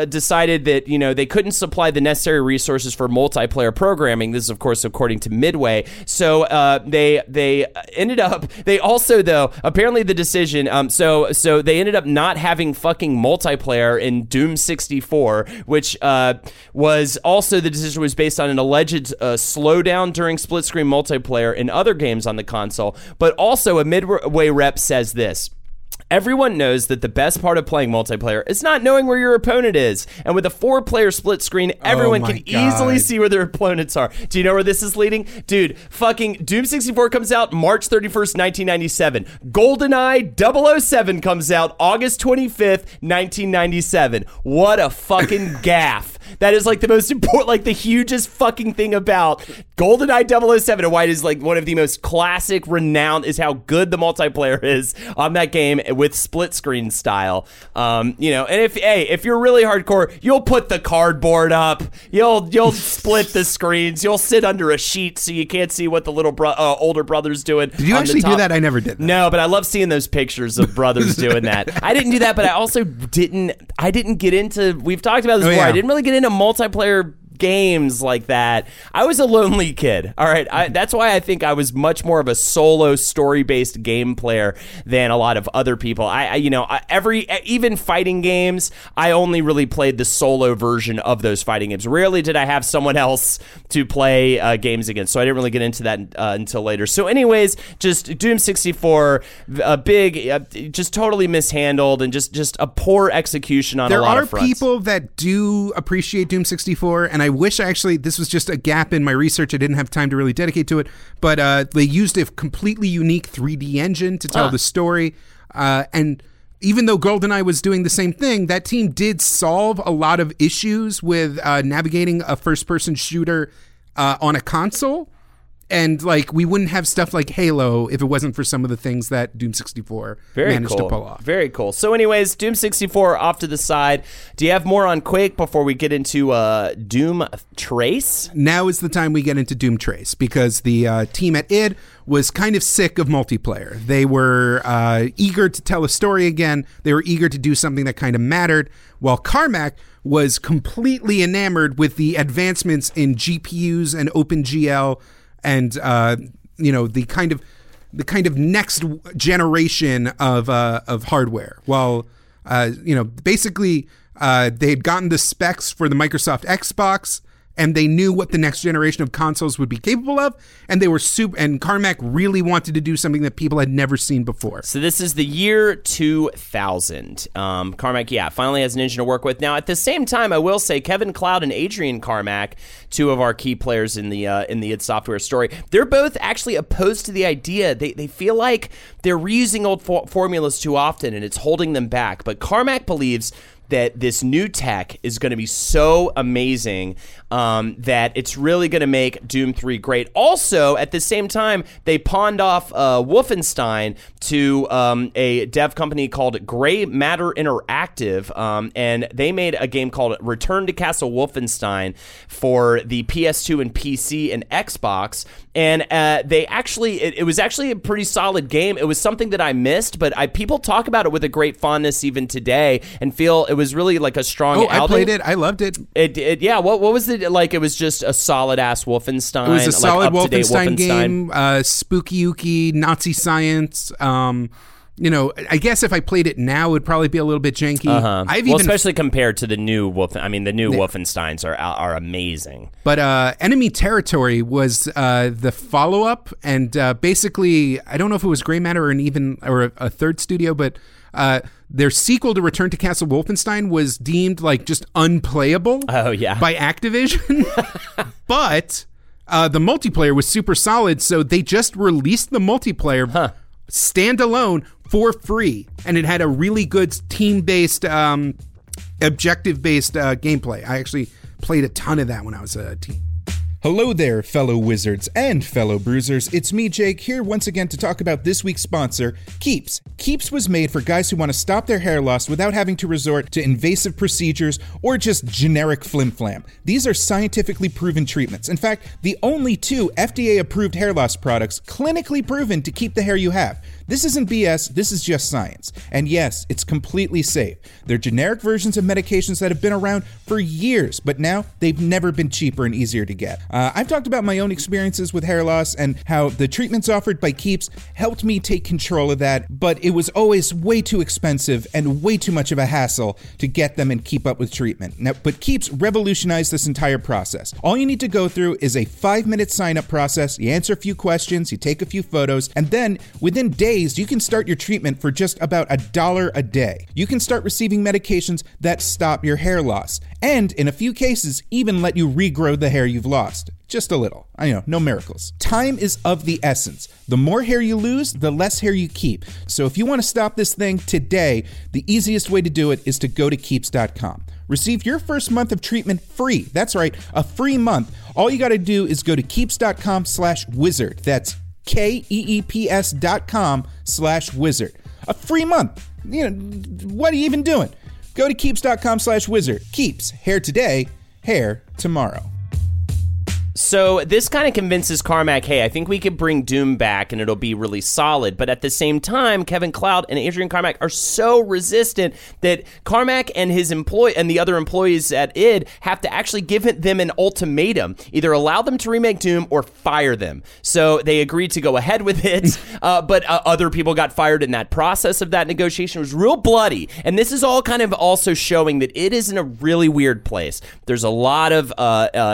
decided that, you know, they couldn't supply the necessary resources for multiplayer programming. This is, of course, according to Midway. So they ended up, they also, though, apparently the decision, so they ended up not having fucking multiplayer in Doom 64, which was also the decision was based on an alleged slowdown during split-screen multiplayer in other games on the console. But also a Midway rep says this: "Everyone knows that the best part of playing multiplayer is not knowing where your opponent is. And with a four-player split screen, everyone easily see where their opponents are." Do you know where this is leading? Dude, fucking Doom 64 comes out March 31st, 1997. GoldenEye 007 comes out August 25th, 1997. What a fucking gaffe. That is like the most important, like the hugest fucking thing about GoldenEye 007 and why it is like one of the most classic, renowned, is how good the multiplayer is on that game with split screen style. And if you're really hardcore, you'll put the cardboard up. You'll split the screens. You'll sit under a sheet so you can't see what the little older brother's doing. Did you actually do that? I never did that. No, but I love seeing those pictures of brothers doing that. I didn't do that, but I also didn't get into, we've talked about this before. Yeah. I didn't really get into multiplayer games like that. I was a lonely kid. All right. That's why I think I was much more of a solo story-based game player than a lot of other people. Even fighting games, I only really played the solo version of those fighting games. Rarely did I have someone else to play games against. So I didn't really get into that until later. So anyways, just Doom 64, just totally mishandled and just a poor execution on a lot of fronts. There are people that do appreciate Doom 64, and I wish this was just a gap in my research. I didn't have time to really dedicate to it, but they used a completely unique 3D engine to tell the story. And even though GoldenEye was doing the same thing, that team did solve a lot of issues with navigating a first-person shooter on a console. And like we wouldn't have stuff like Halo if it wasn't for some of the things that Doom 64 managed to pull off. Very cool. So anyways, Doom 64 off to the side. Do you have more on Quake before we get into Doom Trace? Now is the time we get into Doom Trace, because the team at id was kind of sick of multiplayer. They were eager to tell a story again. They were eager to do something that kind of mattered, while Carmack was completely enamored with the advancements in GPUs and OpenGL and the kind of next generation of hardware. Basically they had gotten the specs for the Microsoft Xbox and they knew what the next generation of consoles would be capable of, and they were super. And Carmack really wanted to do something that people had never seen before. So this is the year 2000. Carmack, yeah, finally has an engine to work with. Now, at the same time, I will say Kevin Cloud and Adrian Carmack, two of our key players in the id Software story, they're both actually opposed to the idea. They feel like they're reusing old formulas too often, and it's holding them back. But Carmack believes that this new tech is going to be so amazing that it's really going to make Doom 3 great. Also, at the same time, they pawned off Wolfenstein to a dev company called Gray Matter Interactive, and they made a game called Return to Castle Wolfenstein for the PS2 and PC and Xbox, and they actually, it was actually a pretty solid game. It was something that I missed, but people talk about it with a great fondness even today and feel it was really like a strong outing. I played it. I loved it. Yeah. What was it like? It was just a solid ass Wolfenstein. It was a solid Wolfenstein game. Spooky ooky Nazi science. You know, I guess if I played it now, it would probably be a little bit janky. Uh-huh. Especially compared to the new Wolfenstein. I mean, the new Wolfensteins are amazing. But Enemy Territory was the follow-up, and basically, I don't know if it was Grey Matter or a third studio, but their sequel to Return to Castle Wolfenstein was deemed like just unplayable by Activision. But the multiplayer was super solid, so they just released the multiplayer standalone for free, and it had a really good team-based, objective-based gameplay. I actually played a ton of that when I was a teen. Hello there, fellow wizards and fellow bruisers. It's me, Jake, here once again to talk about this week's sponsor, Keeps. Keeps was made for guys who want to stop their hair loss without having to resort to invasive procedures or just generic flimflam. These are scientifically proven treatments. In fact, the only two FDA-approved hair loss products clinically proven to keep the hair you have. This isn't BS, this is just science. And yes, it's completely safe. They're generic versions of medications that have been around for years, but now they've never been cheaper and easier to get. I've talked about my own experiences with hair loss and how the treatments offered by Keeps helped me take control of that, but it was always way too expensive and way too much of a hassle to get them and keep up with treatment. Now, but Keeps revolutionized this entire process. All you need to go through is a 5-minute sign-up process. You answer a few questions, you take a few photos, and then within days, you can start your treatment for just about $1 a day. You can start receiving medications that stop your hair loss, and in a few cases, even let you regrow the hair you've lost. Just a little. I know, no miracles. Time is of the essence. The more hair you lose, the less hair you keep. So if you want to stop this thing today, the easiest way to do it is to go to Keeps.com. Receive your first month of treatment free. That's right, a free month. All you got to do is go to Keeps.com/wizard. That's Keeps.com/wizard. A free month. You know, what are you even doing? Go to Keeps.com/wizard. Keeps. Hair today, hair tomorrow. So this kind of convinces Carmack, hey, I think we could bring Doom back and it'll be really solid. But at the same time, Kevin Cloud and Adrian Carmack are so resistant that Carmack and his employee and the other employees at id have to actually give them an ultimatum, either allow them to remake Doom or fire them. So they agreed to go ahead with it, but other people got fired in that process of that negotiation. It was real bloody. And this is all kind of also showing that id is in a really weird place. There's a lot of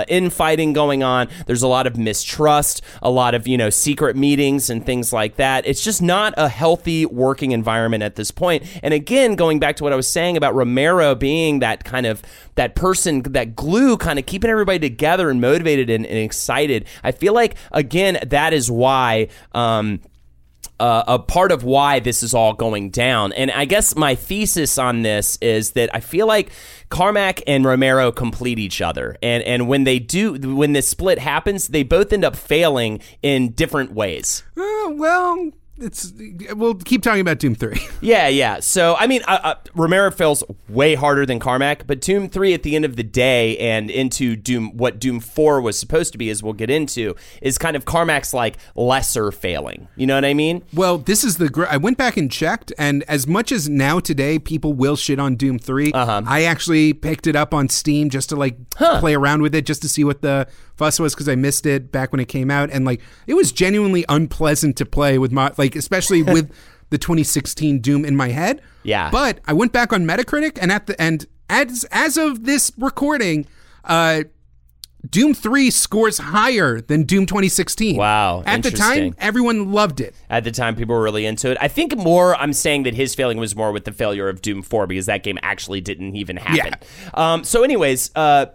infighting going on. There's a lot of mistrust, a lot of, you know, secret meetings and things like that. It's just not a healthy working environment at this point. And again, going back to what I was saying about Romero being that kind of that person, that glue kind of keeping everybody together and motivated and excited. I feel like, again, that is why a part of why this is all going down. And I guess my thesis on this is that I feel like Carmack and Romero complete each other. And when they do, when this split happens, they both end up failing in different ways. Well, we'll keep talking about Doom 3. Yeah. So, I mean, Romero fails way harder than Carmack, but Doom 3 at the end of the day and into Doom, what Doom 4 was supposed to be, as we'll get into, is kind of Carmack's, like, lesser failing. You know what I mean? Well, this is I went back and checked, and as much as now today people will shit on Doom 3, I actually picked it up on Steam just to, like, play around with it, just to see what the fuss was, because I missed it back when it came out, and, like, it was genuinely unpleasant to play with my... Like, especially with the 2016 Doom in my head. Yeah. But I went back on Metacritic, and as of this recording, Doom 3 scores higher than Doom 2016. Wow. At the time, everyone loved it. At the time, people were really into it. I think more, I'm saying that his failing was more with the failure of Doom 4 because that game actually didn't even happen. Yeah. So anyways, they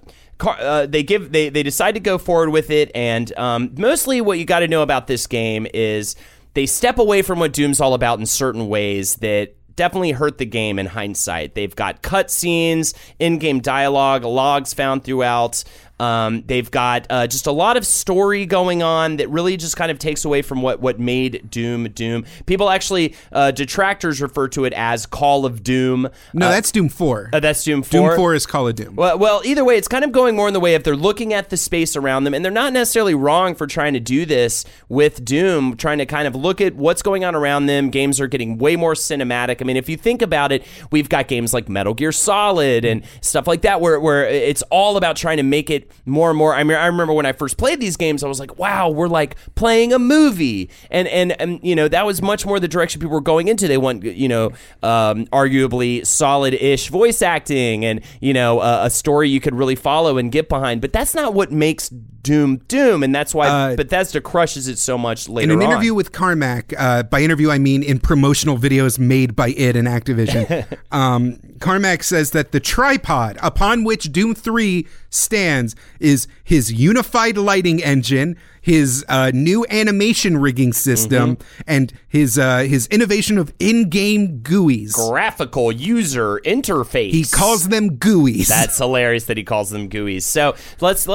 decide to go forward with it. And mostly what you got to know about this game is they step away from what Doom's all about in certain ways that definitely hurt the game in hindsight. They've got cutscenes, in-game dialogue, logs found throughout. They've got just a lot of story going on that really just kind of takes away from what made Doom, Doom. People actually, detractors refer to it as Call of Doom. No, that's Doom 4. That's Doom 4? Doom 4 is Call of Doom. Well, either way, it's kind of going more in the way of they're looking at the space around them, and they're not necessarily wrong for trying to do this with Doom, trying to kind of look at what's going on around them. Games are getting way more cinematic. I mean, if you think about it, we've got games like Metal Gear Solid and stuff like that where it's all about trying to make it more and more. I mean, I remember when I first played these games, I was like, wow, we're like playing a movie. And you know, that was much more the direction people were going into. They want, you know, arguably solid-ish voice acting and, you know, a story you could really follow and get behind. But that's not what makes Doom Doom. And that's why Bethesda crushes it so much later on. In an interview with Carmack, by interview, I mean in promotional videos made by id and Activision, Carmack says that the tripod upon which Doom 3 stands is his unified lighting engine, his new animation rigging system, and his innovation of in-game GUIs. Graphical user interface. He calls them GUIs. That's hilarious that he calls them GUIs. So let's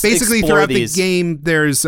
basically throughout the game, there's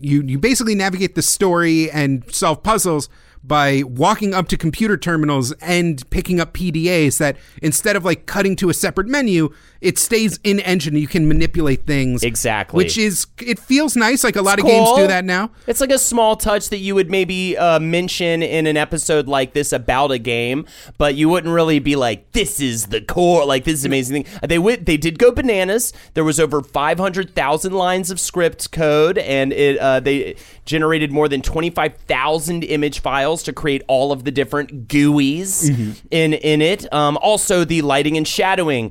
you basically navigate the story and solve puzzles by walking up to computer terminals and picking up PDAs that instead of like cutting to a separate menu, it stays in engine. You can manipulate things. Exactly. Which is, it feels nice. Like a lot of games do that now. It's like a small touch that you would maybe mention in an episode like this about a game, but you wouldn't really be like, this is the core, like this is amazing thing. They did go bananas. There was over 500,000 lines of script code, and they generated more than 25,000 image files to create all of the different GUIs in it. Also, the lighting and shadowing.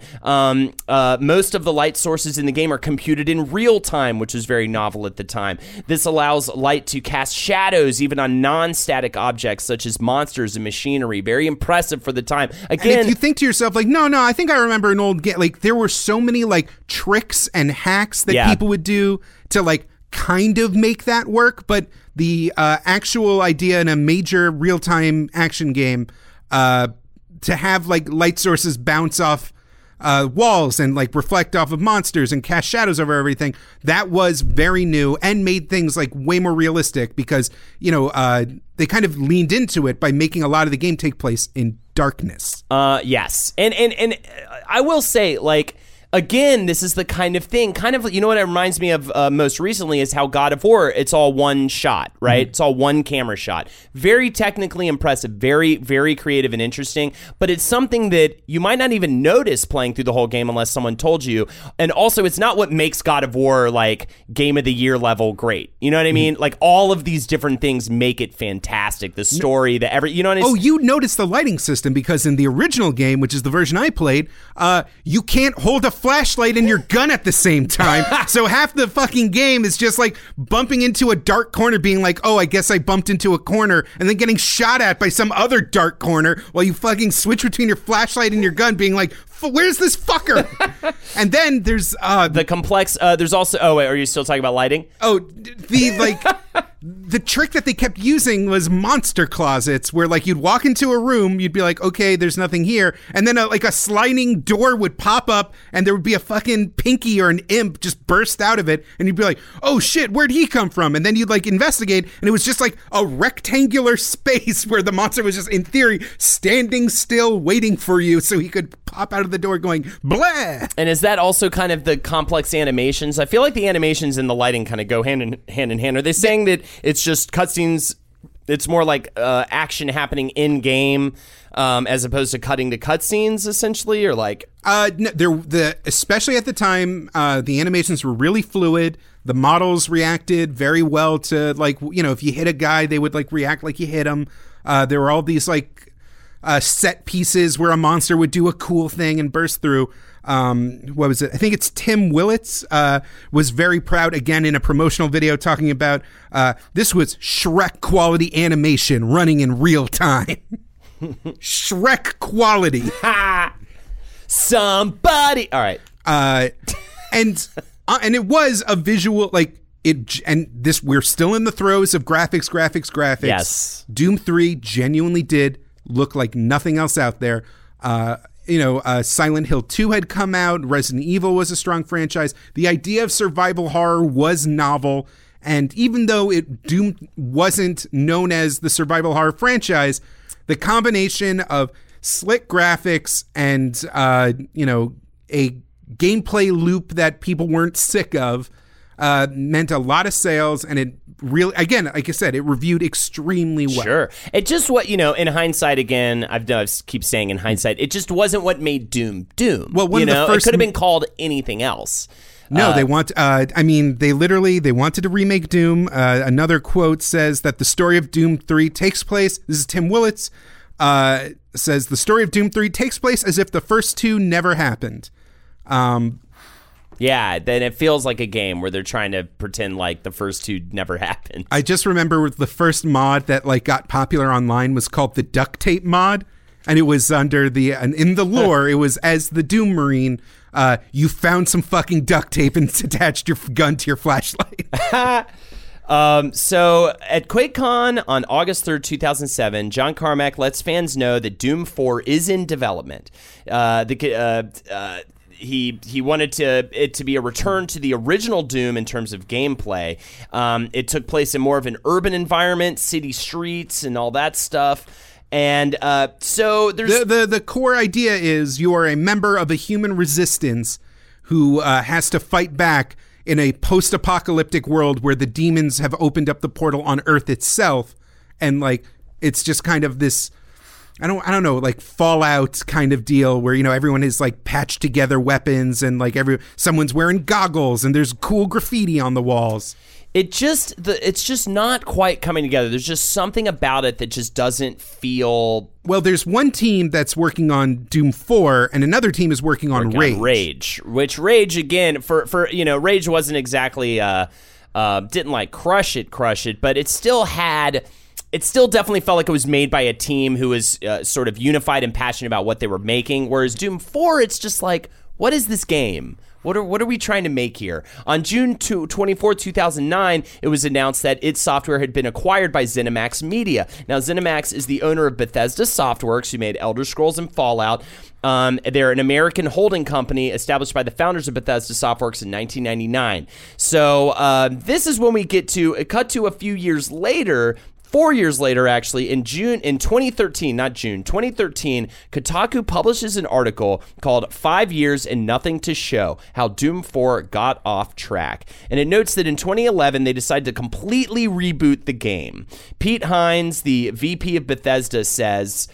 Most of the light sources in the game are computed in real time, which was very novel at the time. This allows light to cast shadows even on non-static objects such as monsters and machinery. Very impressive for the time. Again, and if you think to yourself, like, no, I think I remember an old game. Like, there were so many like tricks and hacks that people would do to like kind of make that work, but the actual idea in a major real-time action game to have like light sources bounce off walls and like reflect off of monsters and cast shadows over everything, that was very new and made things like way more realistic because, you know, they kind of leaned into it by making a lot of the game take place in darkness. Yes. And I will say, like, again, this is the kind of thing, kind of, you know what it reminds me of most recently is how God of War, it's all one shot, right? It's all one camera shot. Very technically impressive, very, very creative and interesting, but it's something that you might not even notice playing through the whole game unless someone told you. And also, it's not what makes God of War, like, game of the year level great. You know what I mean? Like, all of these different things make it fantastic. The story, the every, you know what I mean? Oh, you notice the lighting system because in the original game, which is the version I played, you can't hold a flashlight and your gun at the same time. So half the fucking game is just like bumping into a dark corner being like, oh, I guess I bumped into a corner, and then getting shot at by some other dark corner while you fucking switch between your flashlight and your gun being like, where's this fucker? And then there's the complex there's also, oh wait, are you still talking about lighting? Oh, the like the trick that they kept using was monster closets where like you'd walk into a room, you'd be like, okay, there's nothing here, and then a sliding door would pop up and there would be a fucking pinky or an imp just burst out of it, and you'd be like, oh shit, where'd he come from? And then you'd like investigate, and it was just like a rectangular space where the monster was just in theory standing still waiting for you so he could pop out of the door going blah. And is that also kind of the complex animations? I feel like the animations and the lighting kind of go hand in hand. Are they saying that it's just cutscenes, it's more like action happening in game as opposed to cutting to cutscenes essentially, or like no, especially at the time the animations were really fluid. The models reacted very well to, like, you know, if you hit a guy they would like react like you hit him. There were all these like set pieces where a monster would do a cool thing and burst through. What was it? I think it's Tim Willits was very proud, again, in a promotional video talking about this was Shrek quality animation running in real time. Shrek quality. Ha! Somebody. All right. And it was a visual, like, it, and this, we're still in the throes of graphics. Yes. Doom 3 genuinely did look like nothing else out there. Silent Hill 2 had come out. Resident Evil was a strong franchise. The idea of survival horror was novel. And even though Doom wasn't known as the survival horror franchise, the combination of slick graphics and, a gameplay loop that people weren't sick of meant a lot of sales, and it really, again, like I said, it reviewed extremely well. Sure. It just in hindsight, again, I keep saying in hindsight, it just wasn't what made Doom. Well, it could have been called anything else. No, they wanted to remake Doom. Another quote says that the story of Doom 3 takes place, this is Tim Willits, says the story of Doom 3 takes place as if the first two never happened. Yeah, then it feels like a game where they're trying to pretend like the first two never happened. I just remember the first mod that got popular online was called the duct tape mod, and it was in the lore, it was as the Doom Marine, you found some fucking duct tape and attached your gun to your flashlight. So at QuakeCon on August 3rd, 2007, John Carmack lets fans know that Doom 4 is in development. He wanted it to be a return to the original Doom in terms of gameplay. It took place in more of an urban environment, city streets, and all that stuff. And so there's the core idea is you are a member of a human resistance who has to fight back in a post-apocalyptic world where the demons have opened up the portal on Earth itself, and it's just kind of this. I don't know, Fallout kind of deal where, everyone is patched together weapons and someone's wearing goggles and there's cool graffiti on the walls. It's just not quite coming together. There's just something about it that just doesn't feel... Well, there's one team that's working on Doom 4 and another team is working on Rage. Which Rage, again, for Rage wasn't exactly, didn't crush it, but it still had... It still definitely felt like it was made by a team who was sort of unified and passionate about what they were making. Whereas Doom 4, it's just what is this game? What are we trying to make here? On June 24, 2009, it was announced that id Software had been acquired by ZeniMax Media. Now, ZeniMax is the owner of Bethesda Softworks, who made Elder Scrolls and Fallout. They're an American holding company established by the founders of Bethesda Softworks in 1999. So this is when we get to a cut to a few years later. 4 years later, actually, in 2013, not June, 2013, Kotaku publishes an article called 5 Years and Nothing to Show, How Doom 4 Got Off Track. And it notes that in 2011, they decided to completely reboot the game. Pete Hines, the VP of Bethesda, says...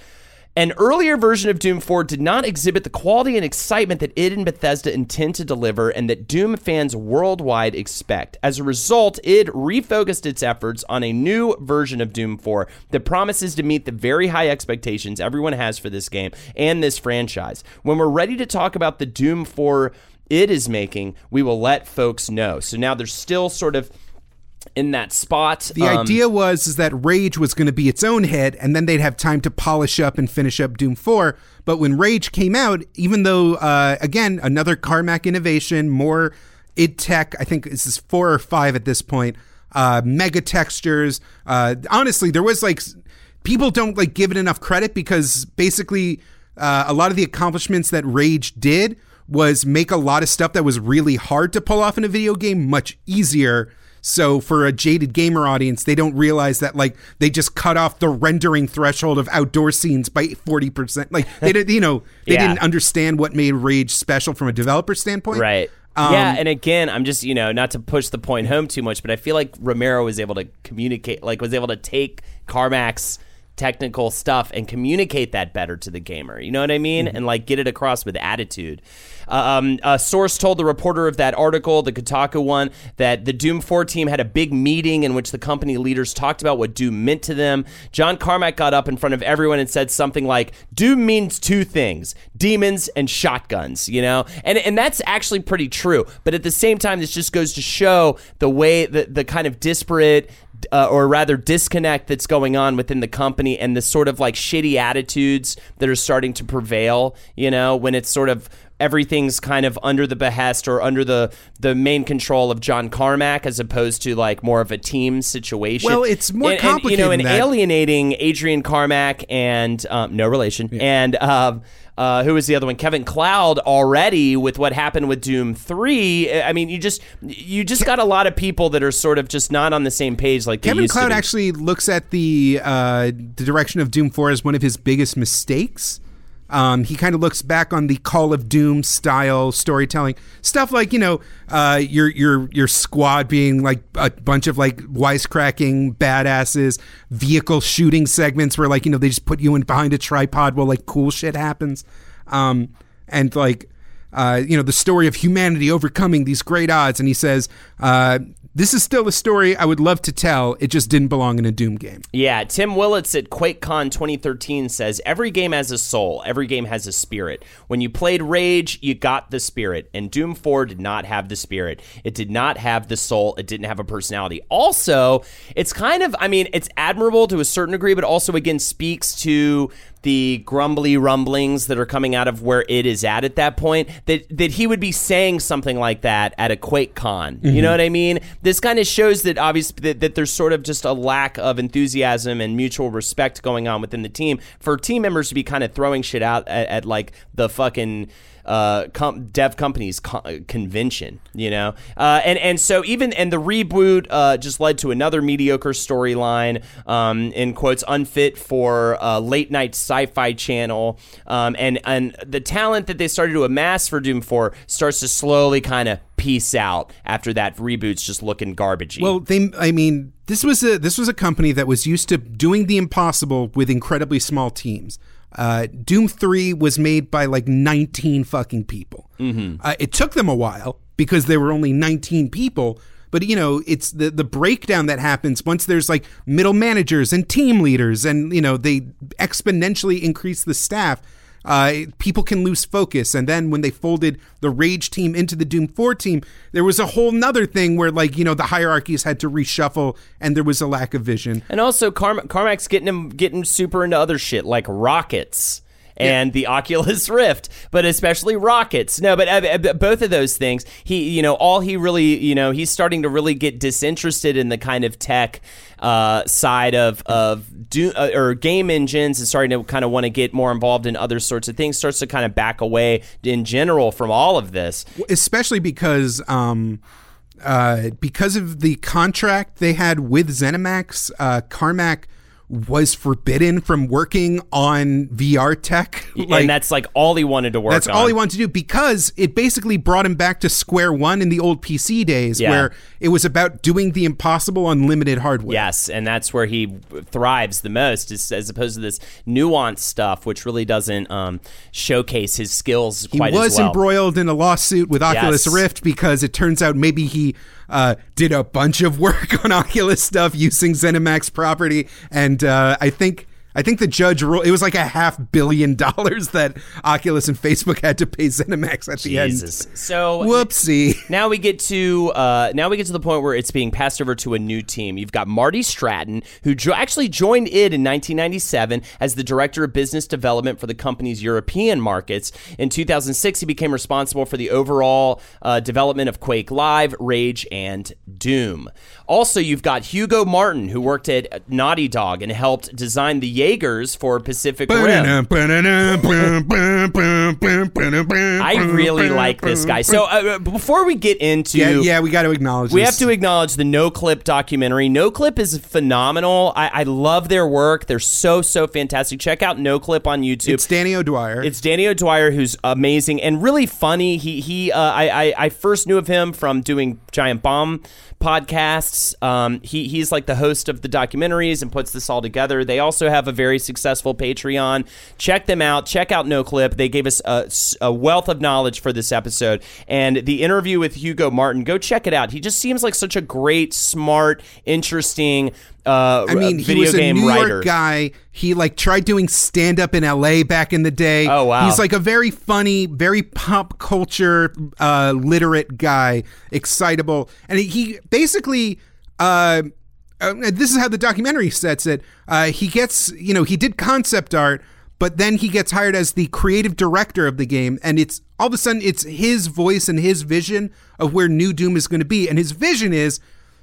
An earlier version of Doom 4 did not exhibit the quality and excitement that id and Bethesda intend to deliver and that Doom fans worldwide expect. As a result, id refocused its efforts on a new version of Doom 4 that promises to meet the very high expectations everyone has for this game and this franchise. When we're ready to talk about the Doom 4 id is making, we will let folks know. So now there's still sort of... in that spot. The idea was that Rage was going to be its own head, and then they'd have time to polish up and finish up Doom 4. But when Rage came out, even though, again, another Carmack innovation, more id tech, I think this is 4 or 5 at this point, mega textures. Honestly, there was people don't give it enough credit because basically a lot of the accomplishments that Rage did was make a lot of stuff that was really hard to pull off in a video game much easier. So for a jaded gamer audience, they don't realize that they just cut off the rendering threshold of outdoor scenes by 40%. They didn't, they didn't understand what made Rage special from a developer standpoint. Right. And again, I'm just, not to push the point home too much, but I feel like Romero was able to communicate, was able to take Carmack's technical stuff and communicate that better to the gamer. You know what I mean? Mm-hmm. And like get it across with attitude. A source told the reporter of that article, the Kotaku one, that the Doom 4 team had a big meeting in which the company leaders talked about what Doom meant to them. John Carmack got up in front of everyone and said something like, Doom means two things, demons and shotguns, you know? And that's actually pretty true. But at the same time, this just goes to show the way, the kind of disparate, or rather disconnect that's going on within the company and the sort of like shitty attitudes that are starting to prevail, you know, when it's sort of everything's kind of under the behest or under the main control of John Carmack as opposed to like more of a team situation. Well, it's more complicated than that. Alienating Adrian Carmack and no relation, yeah. And who was the other one? Kevin Cloud already with what happened with Doom 3. I mean, you just got a lot of people that are sort of just not on the same page like Kevin Cloud actually looks at the direction of Doom 4 as one of his biggest mistakes. He kind of looks back on the Call of Doom style storytelling stuff, like, you know, your squad being like a bunch of like wisecracking badasses, vehicle shooting segments where like, you know, they just put you in behind a tripod while like cool shit happens, and like you know, the story of humanity overcoming these great odds. And he says, this is still a story I would love to tell. It just didn't belong in a Doom game. Yeah, Tim Willits at QuakeCon 2013 says, every game has a soul. Every game has a spirit. When you played Rage, you got the spirit. And Doom 4 did not have the spirit. It did not have the soul. It didn't have a personality. Also, it's kind of, I mean, it's admirable to a certain degree, but also, again, speaks to the grumbly rumblings that are coming out of where it is at that point, that he would be saying something like that at a QuakeCon. Mm-hmm. You know what I mean? This kind of shows that obviously that there's sort of just a lack of enthusiasm and mutual respect going on within the team for team members to be kind of throwing shit out at like the fucking dev companies convention, you know, and so even and the reboot just led to another mediocre storyline, in quotes, unfit for late night sci-fi channel, and the talent that they started to amass for Doom 4 starts to slowly kind of peace out after that reboot's just looking garbagey. Well, this was a company that was used to doing the impossible with incredibly small teams. Doom 3 was made by like 19 fucking people. Mm-hmm. It took them a while because there were only 19 people. But, you know, it's the breakdown that happens once there's like middle managers and team leaders and, you know, they exponentially increase the staff. People can lose focus. And then when they folded the Rage team into the Doom 4 team, there was a whole nother thing where, like, you know, the hierarchies had to reshuffle and there was a lack of vision. And also Carmack's getting super into other shit like rockets and the Oculus Rift, but especially rockets. No, but both of those things, he's starting to really get disinterested in the kind of tech side of Doom, or game engines, and starting to kind of want to get more involved in other sorts of things, starts to kind of back away in general from all of this. Especially because of the contract they had with ZeniMax, Carmack was forbidden from working on VR tech. Like, and that's like all he wanted to work on. That's all he wanted to do, because it basically brought him back to square one in the old PC days, where it was about doing the impossible on limited hardware. Yes, and that's where he thrives the most, as opposed to this nuanced stuff, which really doesn't showcase his skills quite as well. He was embroiled in a lawsuit with Oculus Rift because it turns out maybe he did a bunch of work on Oculus stuff using ZeniMax property, and I think the judge ruled it was like $500 million that Oculus and Facebook had to pay ZeniMax at the end. So whoopsie. Now we get to the point where it's being passed over to a new team. You've got Marty Stratton, who actually joined id in 1997 as the director of business development for the company's European markets. In 2006, he became responsible for the overall development of Quake Live, Rage, and Doom. Also, you've got Hugo Martin, who worked at Naughty Dog and helped design the Jaegers for Pacific Rim. I really like this guy. So before we get into... Yeah, we got to acknowledge this. We have to acknowledge the No Clip documentary. No Clip is phenomenal. I love their work. They're so, so fantastic. Check out No Clip on YouTube. It's Danny O'Dwyer. Who's amazing and really funny. I first knew of him from doing Giant Bomb podcasts. He's like the host of the documentaries and puts this all together. They also have a very successful Patreon. Check them out. Check out No Clip. They gave us a wealth of knowledge for this episode. And the interview with Hugo Martin, go check it out. He just seems like such a great, smart, interesting video game writer. I mean, he was a New York guy. He like tried doing stand-up in L.A. back in the day. Oh, wow. He's like a very funny, very pop culture, literate guy, excitable. And he basically... this is how the documentary sets it. He gets, he did concept art, but then he gets hired as the creative director of the game. And it's all of a sudden it's his voice and his vision of where New Doom is going to be. And his vision is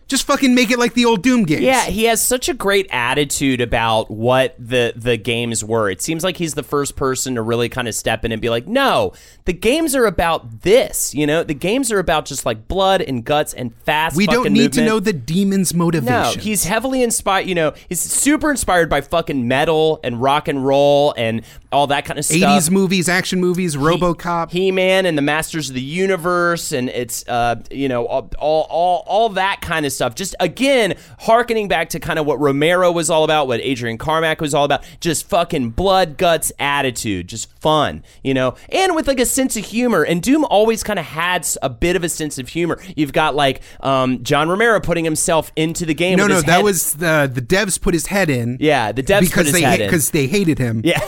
just fucking make it like the old Doom games. Yeah, he has such a great attitude about what the games were. It seems like he's the first person to really kind of step in and be like, no, the games are about this. The games are about just like blood and guts and fast fucking movement. We don't need to know the demon's motivation. No, he's heavily inspired, he's super inspired by fucking metal and rock and roll and all that kind of stuff. 80s movies, action movies, RoboCop. He-Man and the Masters of the Universe, and it's, all that kind of stuff. Just, again, hearkening back to kind of what Romero was all about, what Adrian Carmack was all about, just fucking blood, guts, attitude, just fun, and with like a sense of humor. And Doom always kind of had a bit of a sense of humor. You've got like John Romero putting himself into the game. No, that was the devs put his head in. Yeah, the devs put his head in. Because they hated him. Yeah.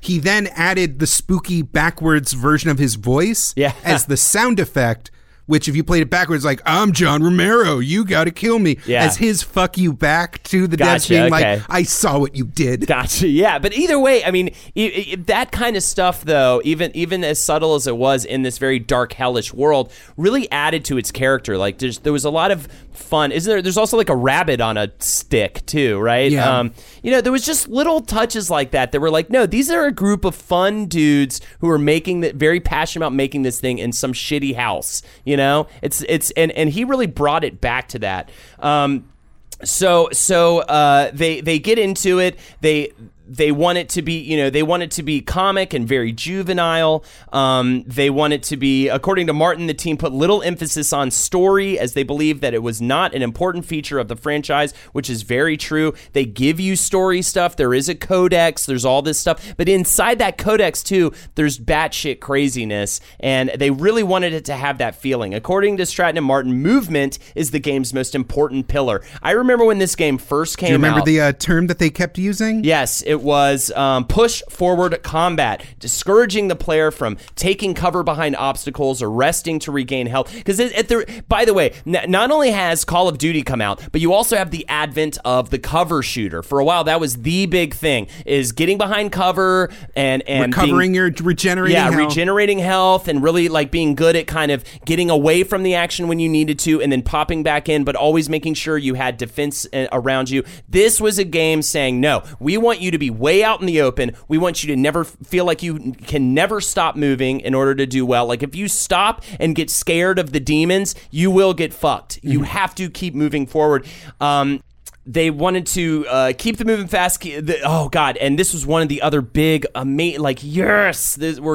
He then added the spooky backwards version of his voice as the sound effect. Which, if you played it backwards, like, I'm John Romero, you gotta kill me, as his fuck you back to the devs being like, I saw what you did. Gotcha, yeah. But either way, I mean, that kind of stuff, though, even as subtle as it was in this very dark, hellish world, really added to its character. Like, there was a lot of fun. Isn't there? There's also, like, a rabbit on a stick, too, right? Yeah. There was just little touches like that were like, no, these are a group of fun dudes who are very passionate about making this thing in some shitty house, and he really brought it back to that. They get into it. They want it to be, they want it to be comic and very juvenile. They want it to be, according to Martin, the team put little emphasis on story as they believe that it was not an important feature of the franchise, which is very true. They give you story stuff. There is a codex. There's all this stuff. But inside that codex, too, there's batshit craziness. And they really wanted it to have that feeling. According to Stratton and Martin, movement is the game's most important pillar. I remember when this game first came out. Do you remember the term that they kept using? Yes. It was push forward combat, discouraging the player from taking cover behind obstacles or resting to regain health. Because by the way, not only has Call of Duty come out, but you also have the advent of the cover shooter. For a while, that was the big thing: is getting behind cover and recovering your regenerating health. Yeah, regenerating health and really like being good at kind of getting away from the action when you needed to and then popping back in, but always making sure you had defense around you. This was a game saying, no, we want you to be way out in the open. We want you to never feel like you can never stop moving in order to do well. Like if you stop and get scared of the demons, you will get fucked. Mm-hmm. You have to keep moving forward. They wanted to keep the moving fast. And this was one of the other big, we're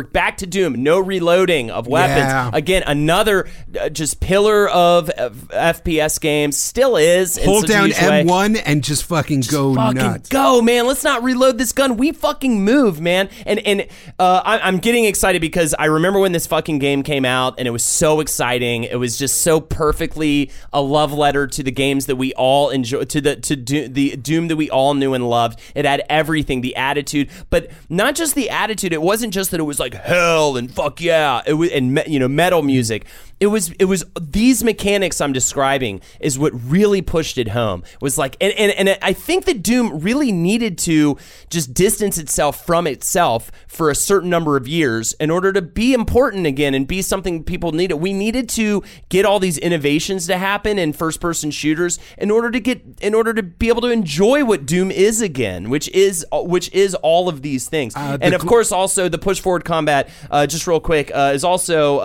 back to Doom. No reloading of weapons. Yeah. Again, another just pillar of FPS games. Still is. Hold down M1 and just fucking go nuts. Go, man. Let's not reload this gun. We fucking move, man. And I'm getting excited because I remember when this fucking game came out and it was so exciting. It was just so perfectly a love letter to the games that we all enjoy, to the Doom that we all knew and loved. It had everything, the attitude, but not just the attitude. It wasn't just that it was like hell and fuck yeah, it was, and metal music. It was these mechanics I'm describing is what really pushed it home. It was like, and I think that Doom really needed to just distance itself from itself for a certain number of years in order to be important again and be something people needed. We needed to get all these innovations to happen in first-person shooters in order to be able to enjoy what Doom is again, which is all of these things. And of course, also the push forward combat. Just real quick is also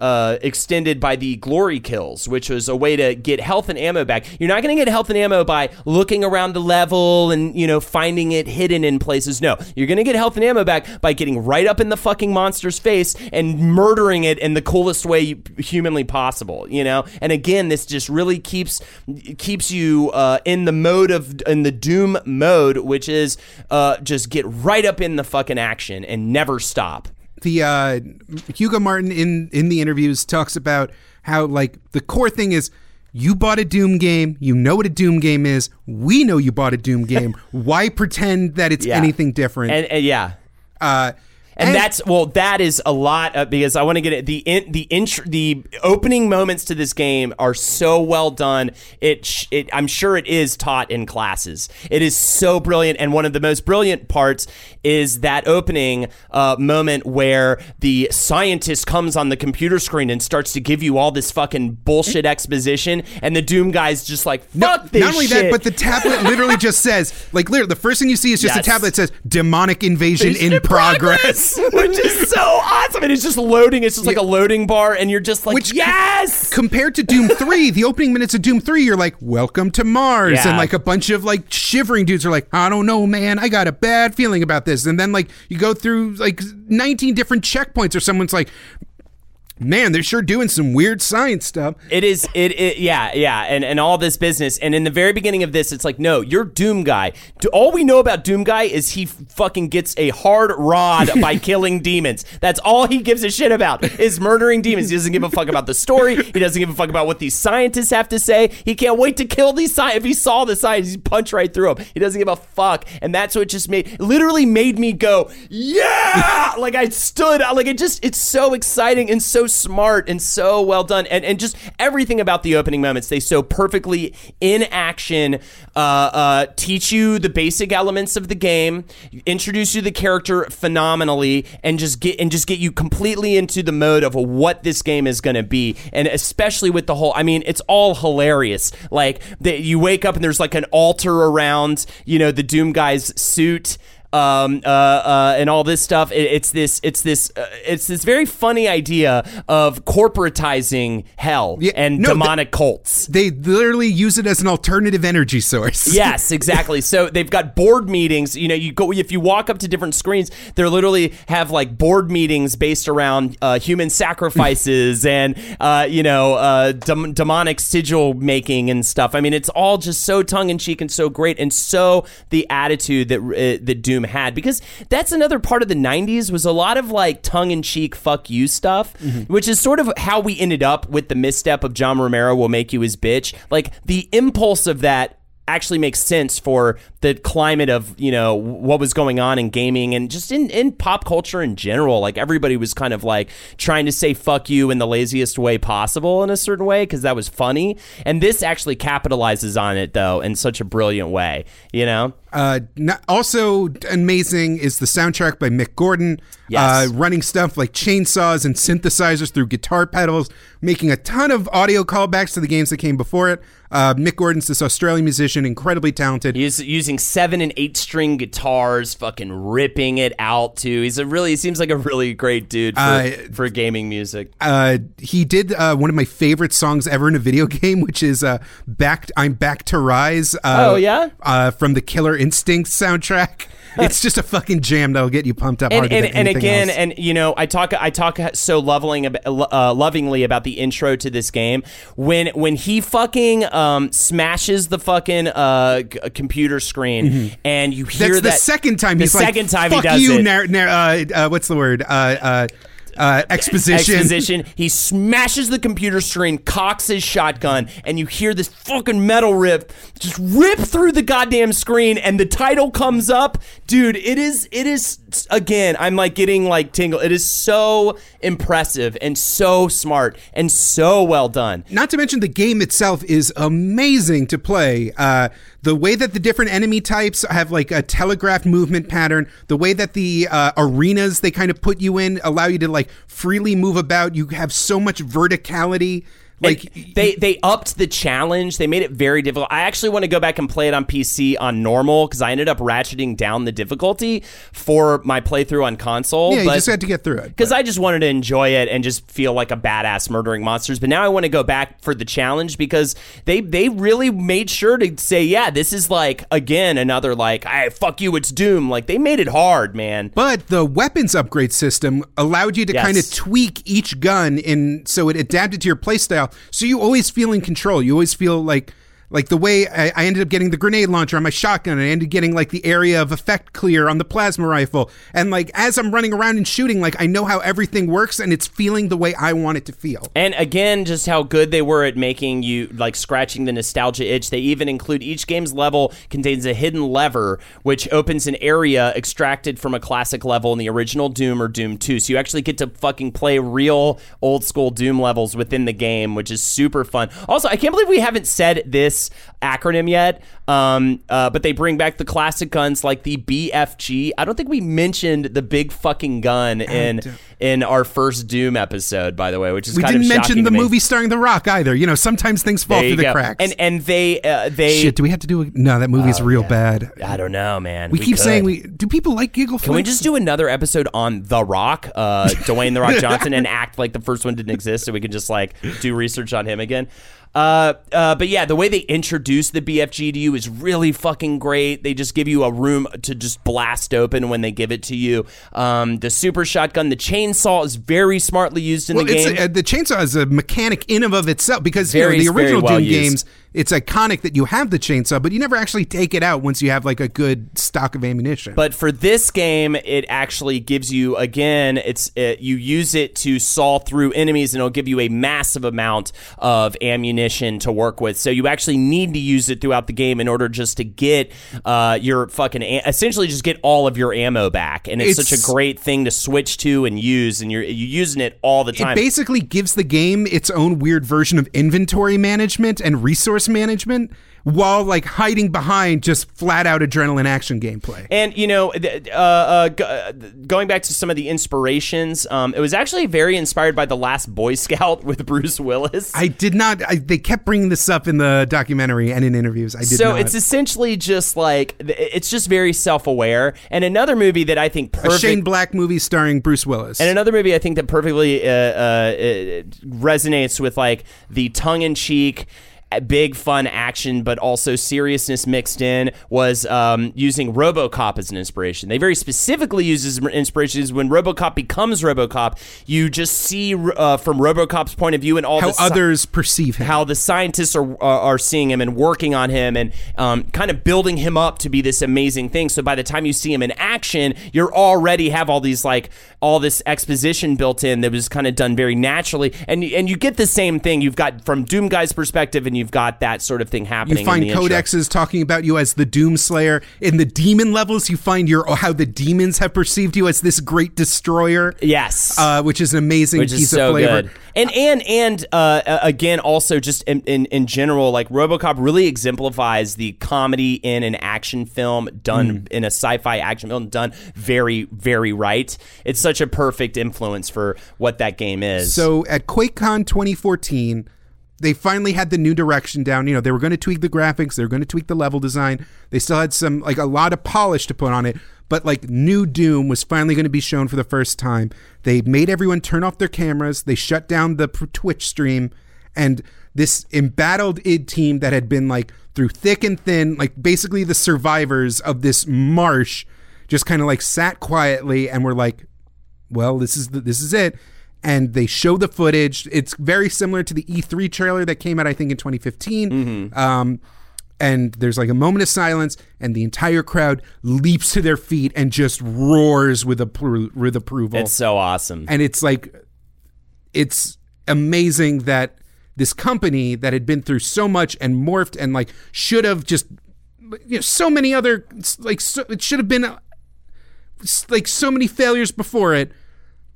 extended by the glory kills, which was a way to get health and ammo back. You're not going to get health and ammo by looking around the level and, you know, finding it hidden in places. No, you're going to get health and ammo back by getting right up in the fucking monster's face and murdering it in the coolest way humanly possible, you know? And again, this just really keeps you in the mode of, in the Doom mode, which is just get right up in the fucking action and never stop. The Hugo Martin in the interviews talks about how, like, the core thing is you bought a Doom game. You know what a Doom game is. We know you bought a Doom game. Why pretend that it's anything different? And yeah. And that's, well, that is a lot of, because I want to get it. The opening moments to this game are so well done. It I'm sure it is taught in classes. It is so brilliant. And one of the most brilliant parts is that opening moment where the scientist comes on the computer screen and starts to give you all this fucking bullshit exposition. And the Doom guy's just like, fuck no, this shit. Not only that, but the tablet literally just says, like, literally, the first thing you see is just a tablet that says, demonic invasion in progress. Which is so awesome. And it's just loading. It's just like a loading bar. And you're just like, which, yes! Compared to Doom 3, the opening minutes of Doom 3, you're like, welcome to Mars. Yeah. And like a bunch of like shivering dudes are like, I don't know, man. I got a bad feeling about this. And then like you go through like 19 different checkpoints or someone's like, man, they're sure doing some weird science stuff. It is, and all this business. And in the very beginning of this, it's like, no, you're Doom Guy. All we know about Doom Guy is he fucking gets a hard rod by killing demons. That's all he gives a shit about is murdering demons. He doesn't give a fuck about the story. He doesn't give a fuck about what these scientists have to say. He can't wait to kill these scientists. If he saw the scientists, he'd punch right through him. He doesn't give a fuck. And that's what just literally made me go, yeah! Like I stood, like it just, it's so exciting and so smart and so well done, and just everything about the opening moments, they so perfectly in action teach you the basic elements of the game, introduce you to the character phenomenally, and just get you completely into the mode of what this game is going to be. And especially with the whole, I mean, it's all hilarious. Like you wake up and there's like an altar around, you know, the Doom guy's suit. And all this stuff. It's this very funny idea of corporatizing hell demonic cults. They literally use it as an alternative energy source. Yes, exactly. So they've got board meetings. You know, you go, if you walk up to different screens, they literally have like board meetings based around human sacrifices and demonic sigil making and stuff. I mean, it's all just so tongue in cheek and so great, and so the attitude that Doom had, because that's another part of the 90s was a lot of like tongue-in-cheek fuck you stuff, which is sort of how we ended up with the misstep of John Romero will make you his bitch. Like the impulse of that actually makes sense for the climate of, you know, what was going on in gaming and just in pop culture in general. Like everybody was kind of like trying to say fuck you in the laziest way possible in a certain way because that was funny. And this actually capitalizes on it though in such a brilliant way, you know? Also amazing is the soundtrack by Mick Gordon, running stuff like chainsaws and synthesizers through guitar pedals, making a ton of audio callbacks to the games that came before it. Mick Gordon's this Australian musician, incredibly talented. He's using 7 and 8 string guitars, fucking ripping it out too. He seems like a really great dude for gaming music. He did one of my favorite songs ever in a video game, which is I'm Back to Rise. From the Killer Instinct soundtrack. It's just a fucking jam that'll get you pumped up harder than anything else. And you know, I talk so lovingly about the intro to this game when he fucking smashes the fucking computer screen, and you hear that's that. That's the second time. Fuck he does you, it. What's the word? Exposition. He smashes the computer screen, cocks his shotgun, and you hear this fucking metal rip through the goddamn screen, and the title comes up. Dude, it is again, I'm like getting like tingle. It is so impressive and so smart and so well done. Not to mention the game itself is amazing to play. The way that the different enemy types have like a telegraphed movement pattern, the way that the arenas they kind of put you in allow you to like freely move about. You have so much verticality. Like they upped the challenge. They made it very difficult. I actually want to go back and play it on PC on normal because I ended up ratcheting down the difficulty for my playthrough on console. Yeah, but you just had to get through it. Because I just wanted to enjoy it and just feel like a badass murdering monsters. But now I want to go back for the challenge because they really made sure to say, yeah, this is like, again, another like, hey, fuck you, it's Doom. Like they made it hard, man. But the weapons upgrade system allowed you to kind of tweak each gun and so it adapted to your playstyle. So you always feel in control. You always feel like the way I ended up getting the grenade launcher on my shotgun. I ended up getting like the area of effect clear on the plasma rifle. And like as I'm running around and shooting, like I know how everything works and it's feeling the way I want it to feel. And again, just how good they were at making you like scratching the nostalgia itch. They even include each game's level contains a hidden lever, which opens an area extracted from a classic level in the original Doom or Doom 2. So you actually get to fucking play real old school Doom levels within the game, which is super fun. Also, I can't believe we haven't said this acronym yet, but they bring back the classic guns like the BFG. I don't think we mentioned the big fucking gun in our first Doom episode, by the way, which is we kind didn't of mention the movie starring The Rock either. You know, sometimes things fall through the cracks. And they shit. Do we have to do? No, that movie's real bad. I don't know, man. We keep saying we do. People like giggle. Can we just do another episode on The Rock, Dwayne The Rock Johnson, and act like the first one didn't exist, so we can just like do research on him again? But yeah, the way they introduce the BFG to you is really fucking great. They just give you a room to just blast open when they give it to you. The super shotgun, the chainsaw is very smartly used in the game. The chainsaw is a mechanic in and of itself because the original Doom games, it's iconic that you have the chainsaw, but you never actually take it out once you have like a good stock of ammunition. But for this game, it actually gives you, again, you use it to saw through enemies and it'll give you a massive amount of ammunition to work with. So you actually need to use it throughout the game in order just to get your fucking, essentially just get all of your ammo back. And it's such a great thing to switch to and use, and you're using it all the time. It basically gives the game its own weird version of inventory management and resource management while like hiding behind just flat out adrenaline action gameplay. And you know, going back to some of the inspirations, it was actually very inspired by The Last Boy Scout with Bruce Willis. They kept bringing this up in the documentary and in interviews. So it's essentially just like, it's just very self-aware. And another movie that I think a Shane Black movie starring Bruce Willis. And another movie I think that perfectly resonates with like the tongue-in-cheek big fun action, but also seriousness mixed in, was using RoboCop as an inspiration. They very specifically use as inspirations when RoboCop becomes RoboCop. You just see from RoboCop's point of view and all how others perceive him, how the scientists are seeing him and working on him, and kind of building him up to be this amazing thing. So by the time you see him in action, you're already have all these like all this exposition built in that was kind of done very naturally, and you get the same thing you've got from Doom Guy's perspective, and you've got that sort of thing happening. You find in the codexes talking about you as the Doom Slayer. In the demon levels, you find how the demons have perceived you as this great destroyer. Yes, which is an amazing piece of flavor. Good. And again, also just in general, like RoboCop really exemplifies the comedy in an action film done in a sci-fi action film done very, very right. It's such a perfect influence for what that game is. So at QuakeCon 2014. They finally had the new direction down. You know, they were going to tweak the graphics. They were going to tweak the level design. They still had some, like, a lot of polish to put on it. But, like, new Doom was finally going to be shown for the first time. They made everyone turn off their cameras. They shut down the Twitch stream. And this embattled id team that had been, like, through thick and thin, like, basically the survivors of this marsh, just kind of, like, sat quietly and were like, well, this is it. And they show the footage. It's very similar to the E3 trailer that came out, I think, in 2015. Mm-hmm. And there's like a moment of silence, and the entire crowd leaps to their feet and just roars with approval. It's so awesome. And it's like, it's amazing that this company that had been through so much and morphed and like should have just, you know, so many other, like, so, it should have been like so many failures before it.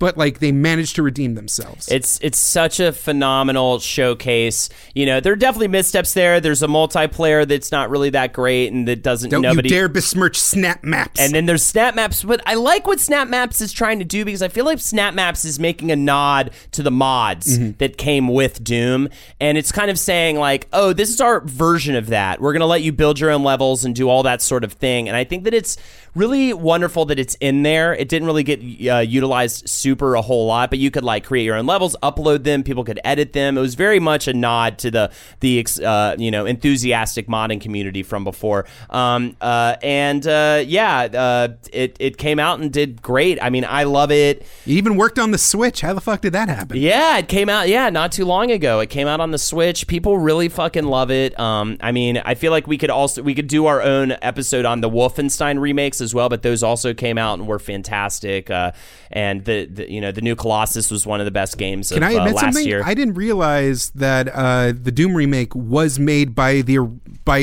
but like they managed to redeem themselves. It's such a phenomenal showcase. You know, there are definitely missteps there. There's a multiplayer that's not really that great and that doesn't. Don't you dare besmirch Snap Maps. And then there's Snap Maps, but I like what Snap Maps is trying to do because I feel like Snap Maps is making a nod to the mods that came with Doom, and it's kind of saying like, oh, this is our version of that. We're gonna let you build your own levels and do all that sort of thing. And I think that it's really wonderful that it's in there. It didn't really get utilized super a whole lot, but you could like create your own levels, upload them, people could edit them. It was very much a nod to the enthusiastic modding community from before. It came out and did great. I mean, I love it. It even worked on the Switch. How the fuck did that happen? Yeah, it came out. Yeah, not too long ago. It came out on the Switch. People really fucking love it. I mean, I feel like we could do our own episode on the Wolfenstein remakes as well, but those also came out and were fantastic. And the new Colossus was one of the best games of last year. Can I admit something? I didn't realize that the Doom remake was made by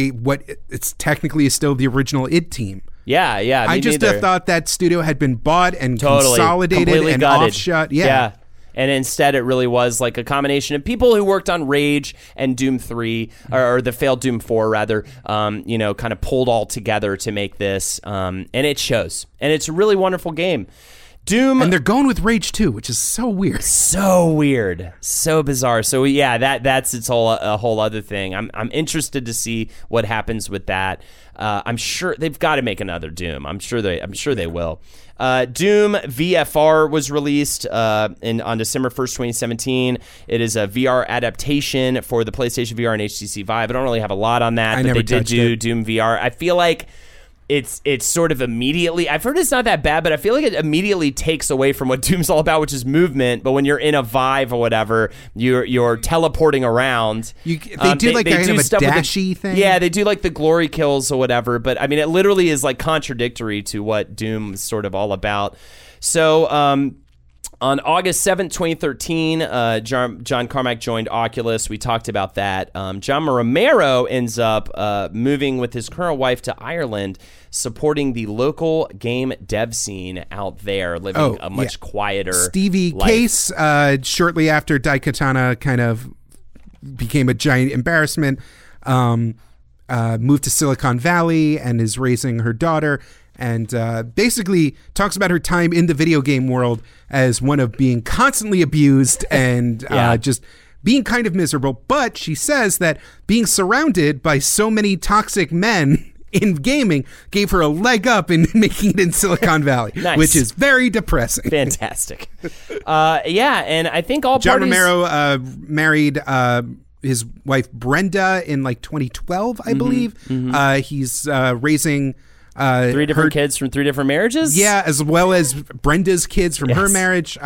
what it's technically is still the original id team. Yeah, yeah. I just thought that studio had been bought and consolidated and offshot. Yeah. And instead, it really was like a combination of people who worked on Rage and Doom 3, or the failed Doom 4, rather, kind of pulled all together to make this. And it shows. And it's a really wonderful game. Doom. And they're going with Rage 2, which is so weird. So weird. So bizarre. So, yeah, that's its whole other thing. I'm interested to see what happens with that. I'm sure they've got to make another Doom. I'm sure they will. Doom VFR was released on December 1st, 2017. It is a VR adaptation for the PlayStation VR and HTC Vive. I don't really have a lot on that, but they did do Doom VR. I feel like it's sort of immediately, I've heard it's not that bad, but I feel like it immediately takes away from what Doom's all about, which is movement. But when you're in a Vive or whatever, you're teleporting around. They do a dashy thing. Yeah, they do like the glory kills or whatever. But I mean, it literally is like contradictory to what Doom is sort of all about. So, on August 7th, 2013, John Carmack joined Oculus. We talked about that. John Romero ends up moving with his current wife to Ireland, supporting the local game dev scene out there, living a much quieter Stevie life. Case, shortly after Daikatana kind of became a giant embarrassment, moved to Silicon Valley and is raising her daughter. And basically talks about her time in the video game world as one of being constantly abused and just being kind of miserable. But she says that being surrounded by so many toxic men in gaming gave her a leg up in making it in Silicon Valley, nice. Which is very depressing. Fantastic. And I think all John parties... John Romero married... his wife Brenda in like 2012, I believe. Mm-hmm. He's raising three different kids from three different marriages. Yeah, as well as Brenda's kids from her marriage.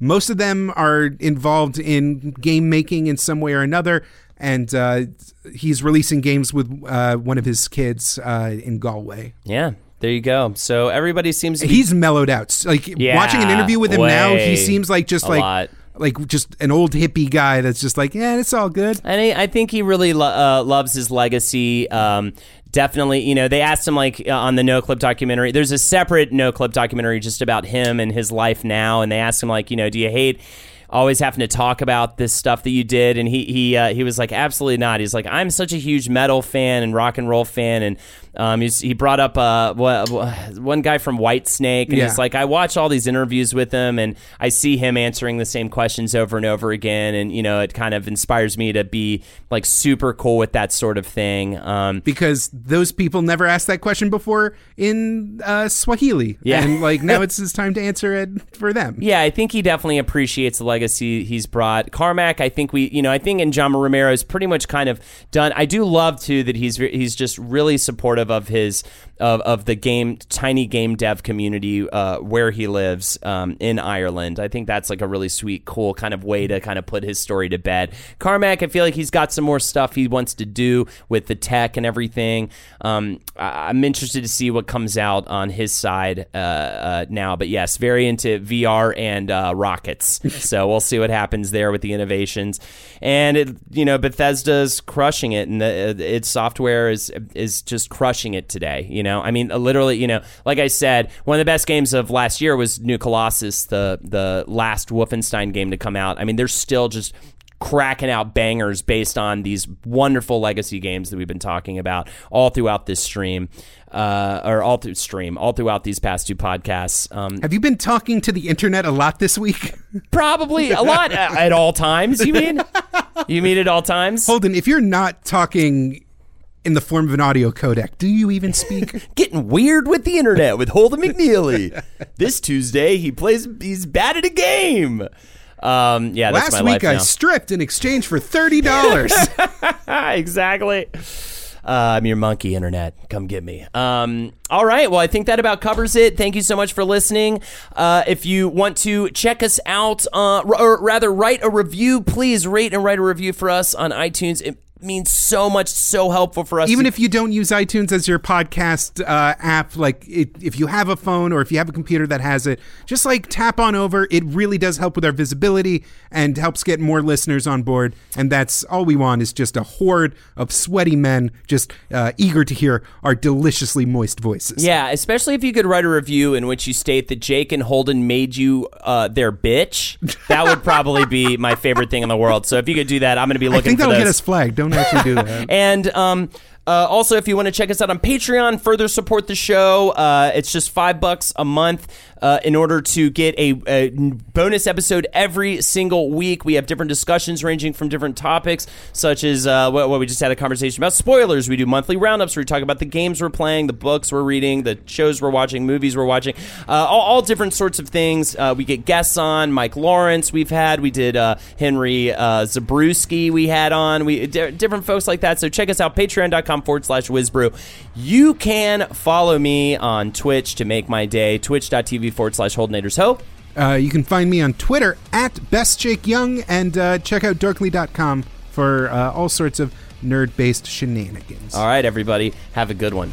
Most of them are involved in game making in some way or another, and he's releasing games with one of his kids in Galway. Yeah. There you go. So everybody seems to be... He's mellowed out. Like watching an interview with him now, he seems like just like... lot. Like just an old hippie guy that's just like, yeah, it's all good. And I think he really loves his legacy. Definitely, you know, they asked him like on the No Clip documentary. There's a separate No Clip documentary just about him and his life now. And they asked him like, you know, do you hate always having to talk about this stuff that you did? And he was like, absolutely not. He's like, I'm such a huge metal fan and rock and roll fan. And he brought up one guy from Whitesnake, and he's like, I watch all these interviews with him, and I see him answering the same questions over and over again, and you know, it kind of inspires me to be like super cool with that sort of thing. Because those people never asked that question before in Swahili, and like now it's his time to answer it for them. Yeah, I think he definitely appreciates the legacy he's brought. Carmack, I think and John Romero is pretty much kind of done. I do love too that he's just really supportive of his of the game tiny game dev community where he lives in Ireland. I think that's like a really sweet, cool kind of way to kind of put his story to bed. Carmack, I feel like he's got some more stuff he wants to do with the tech and everything. I'm interested to see what comes out on his side now. But yes, very into VR and rockets. So we'll see what happens there with the innovations. And Bethesda's crushing it, and its software is just crushing crushing it today, you know? I mean, literally, you know, like I said, one of the best games of last year was New Colossus, the last Wolfenstein game to come out. I mean, they're still just cracking out bangers based on these wonderful legacy games that we've been talking about all throughout this stream, all throughout these past two podcasts. Have you been talking to the internet a lot this week? Probably a lot at all times. You mean? You mean at all times? Holden, if you're not talking in the form of an audio codec, do you even speak? Getting weird with the internet with Holden McNeely. This Tuesday, he's bad at a game. Yeah, that's my life now. Last week I stripped in exchange for $30. Exactly. I'm your monkey, internet. Come get me. All right. Well, I think that about covers it. Thank you so much for listening. If you want to check us out, or rather write a review, please rate and write a review for us on iTunes. It means so much, so helpful for us. Even if you don't use iTunes as your podcast app, like if you have a phone or if you have a computer that has it, just like tap on over. It really does help with our visibility and helps get more listeners on board. And that's all we want, is just a horde of sweaty men just eager to hear our deliciously moist voices. Yeah, especially if you could write a review in which you state that Jake and Holden made you their bitch. That would probably be my favorite thing in the world. So if you could do that, I'm going to be looking for those. I think that'll get us flagged. Don't actually do that. And also, if you want to check us out on Patreon, further support the show, it's just $5 a month in order to get a bonus episode every single week. We have different discussions ranging from different topics, such as what we just had a conversation about, spoilers. We do monthly roundups where we talk about the games we're playing, the books we're reading, the shows we're watching, movies we're watching, all different sorts of things. We get guests on. Mike Lawrence we did Henry Zabrewski we had on. Different folks like that. So check us out, patreon.com/whizbrew. You can follow me on Twitch to make my day, twitch.tv/HoldenatorsHope. You can find me on Twitter @BestJakeYoung, and check out Darkly.com for all sorts of nerd-based shenanigans. All right, everybody. Have a good one.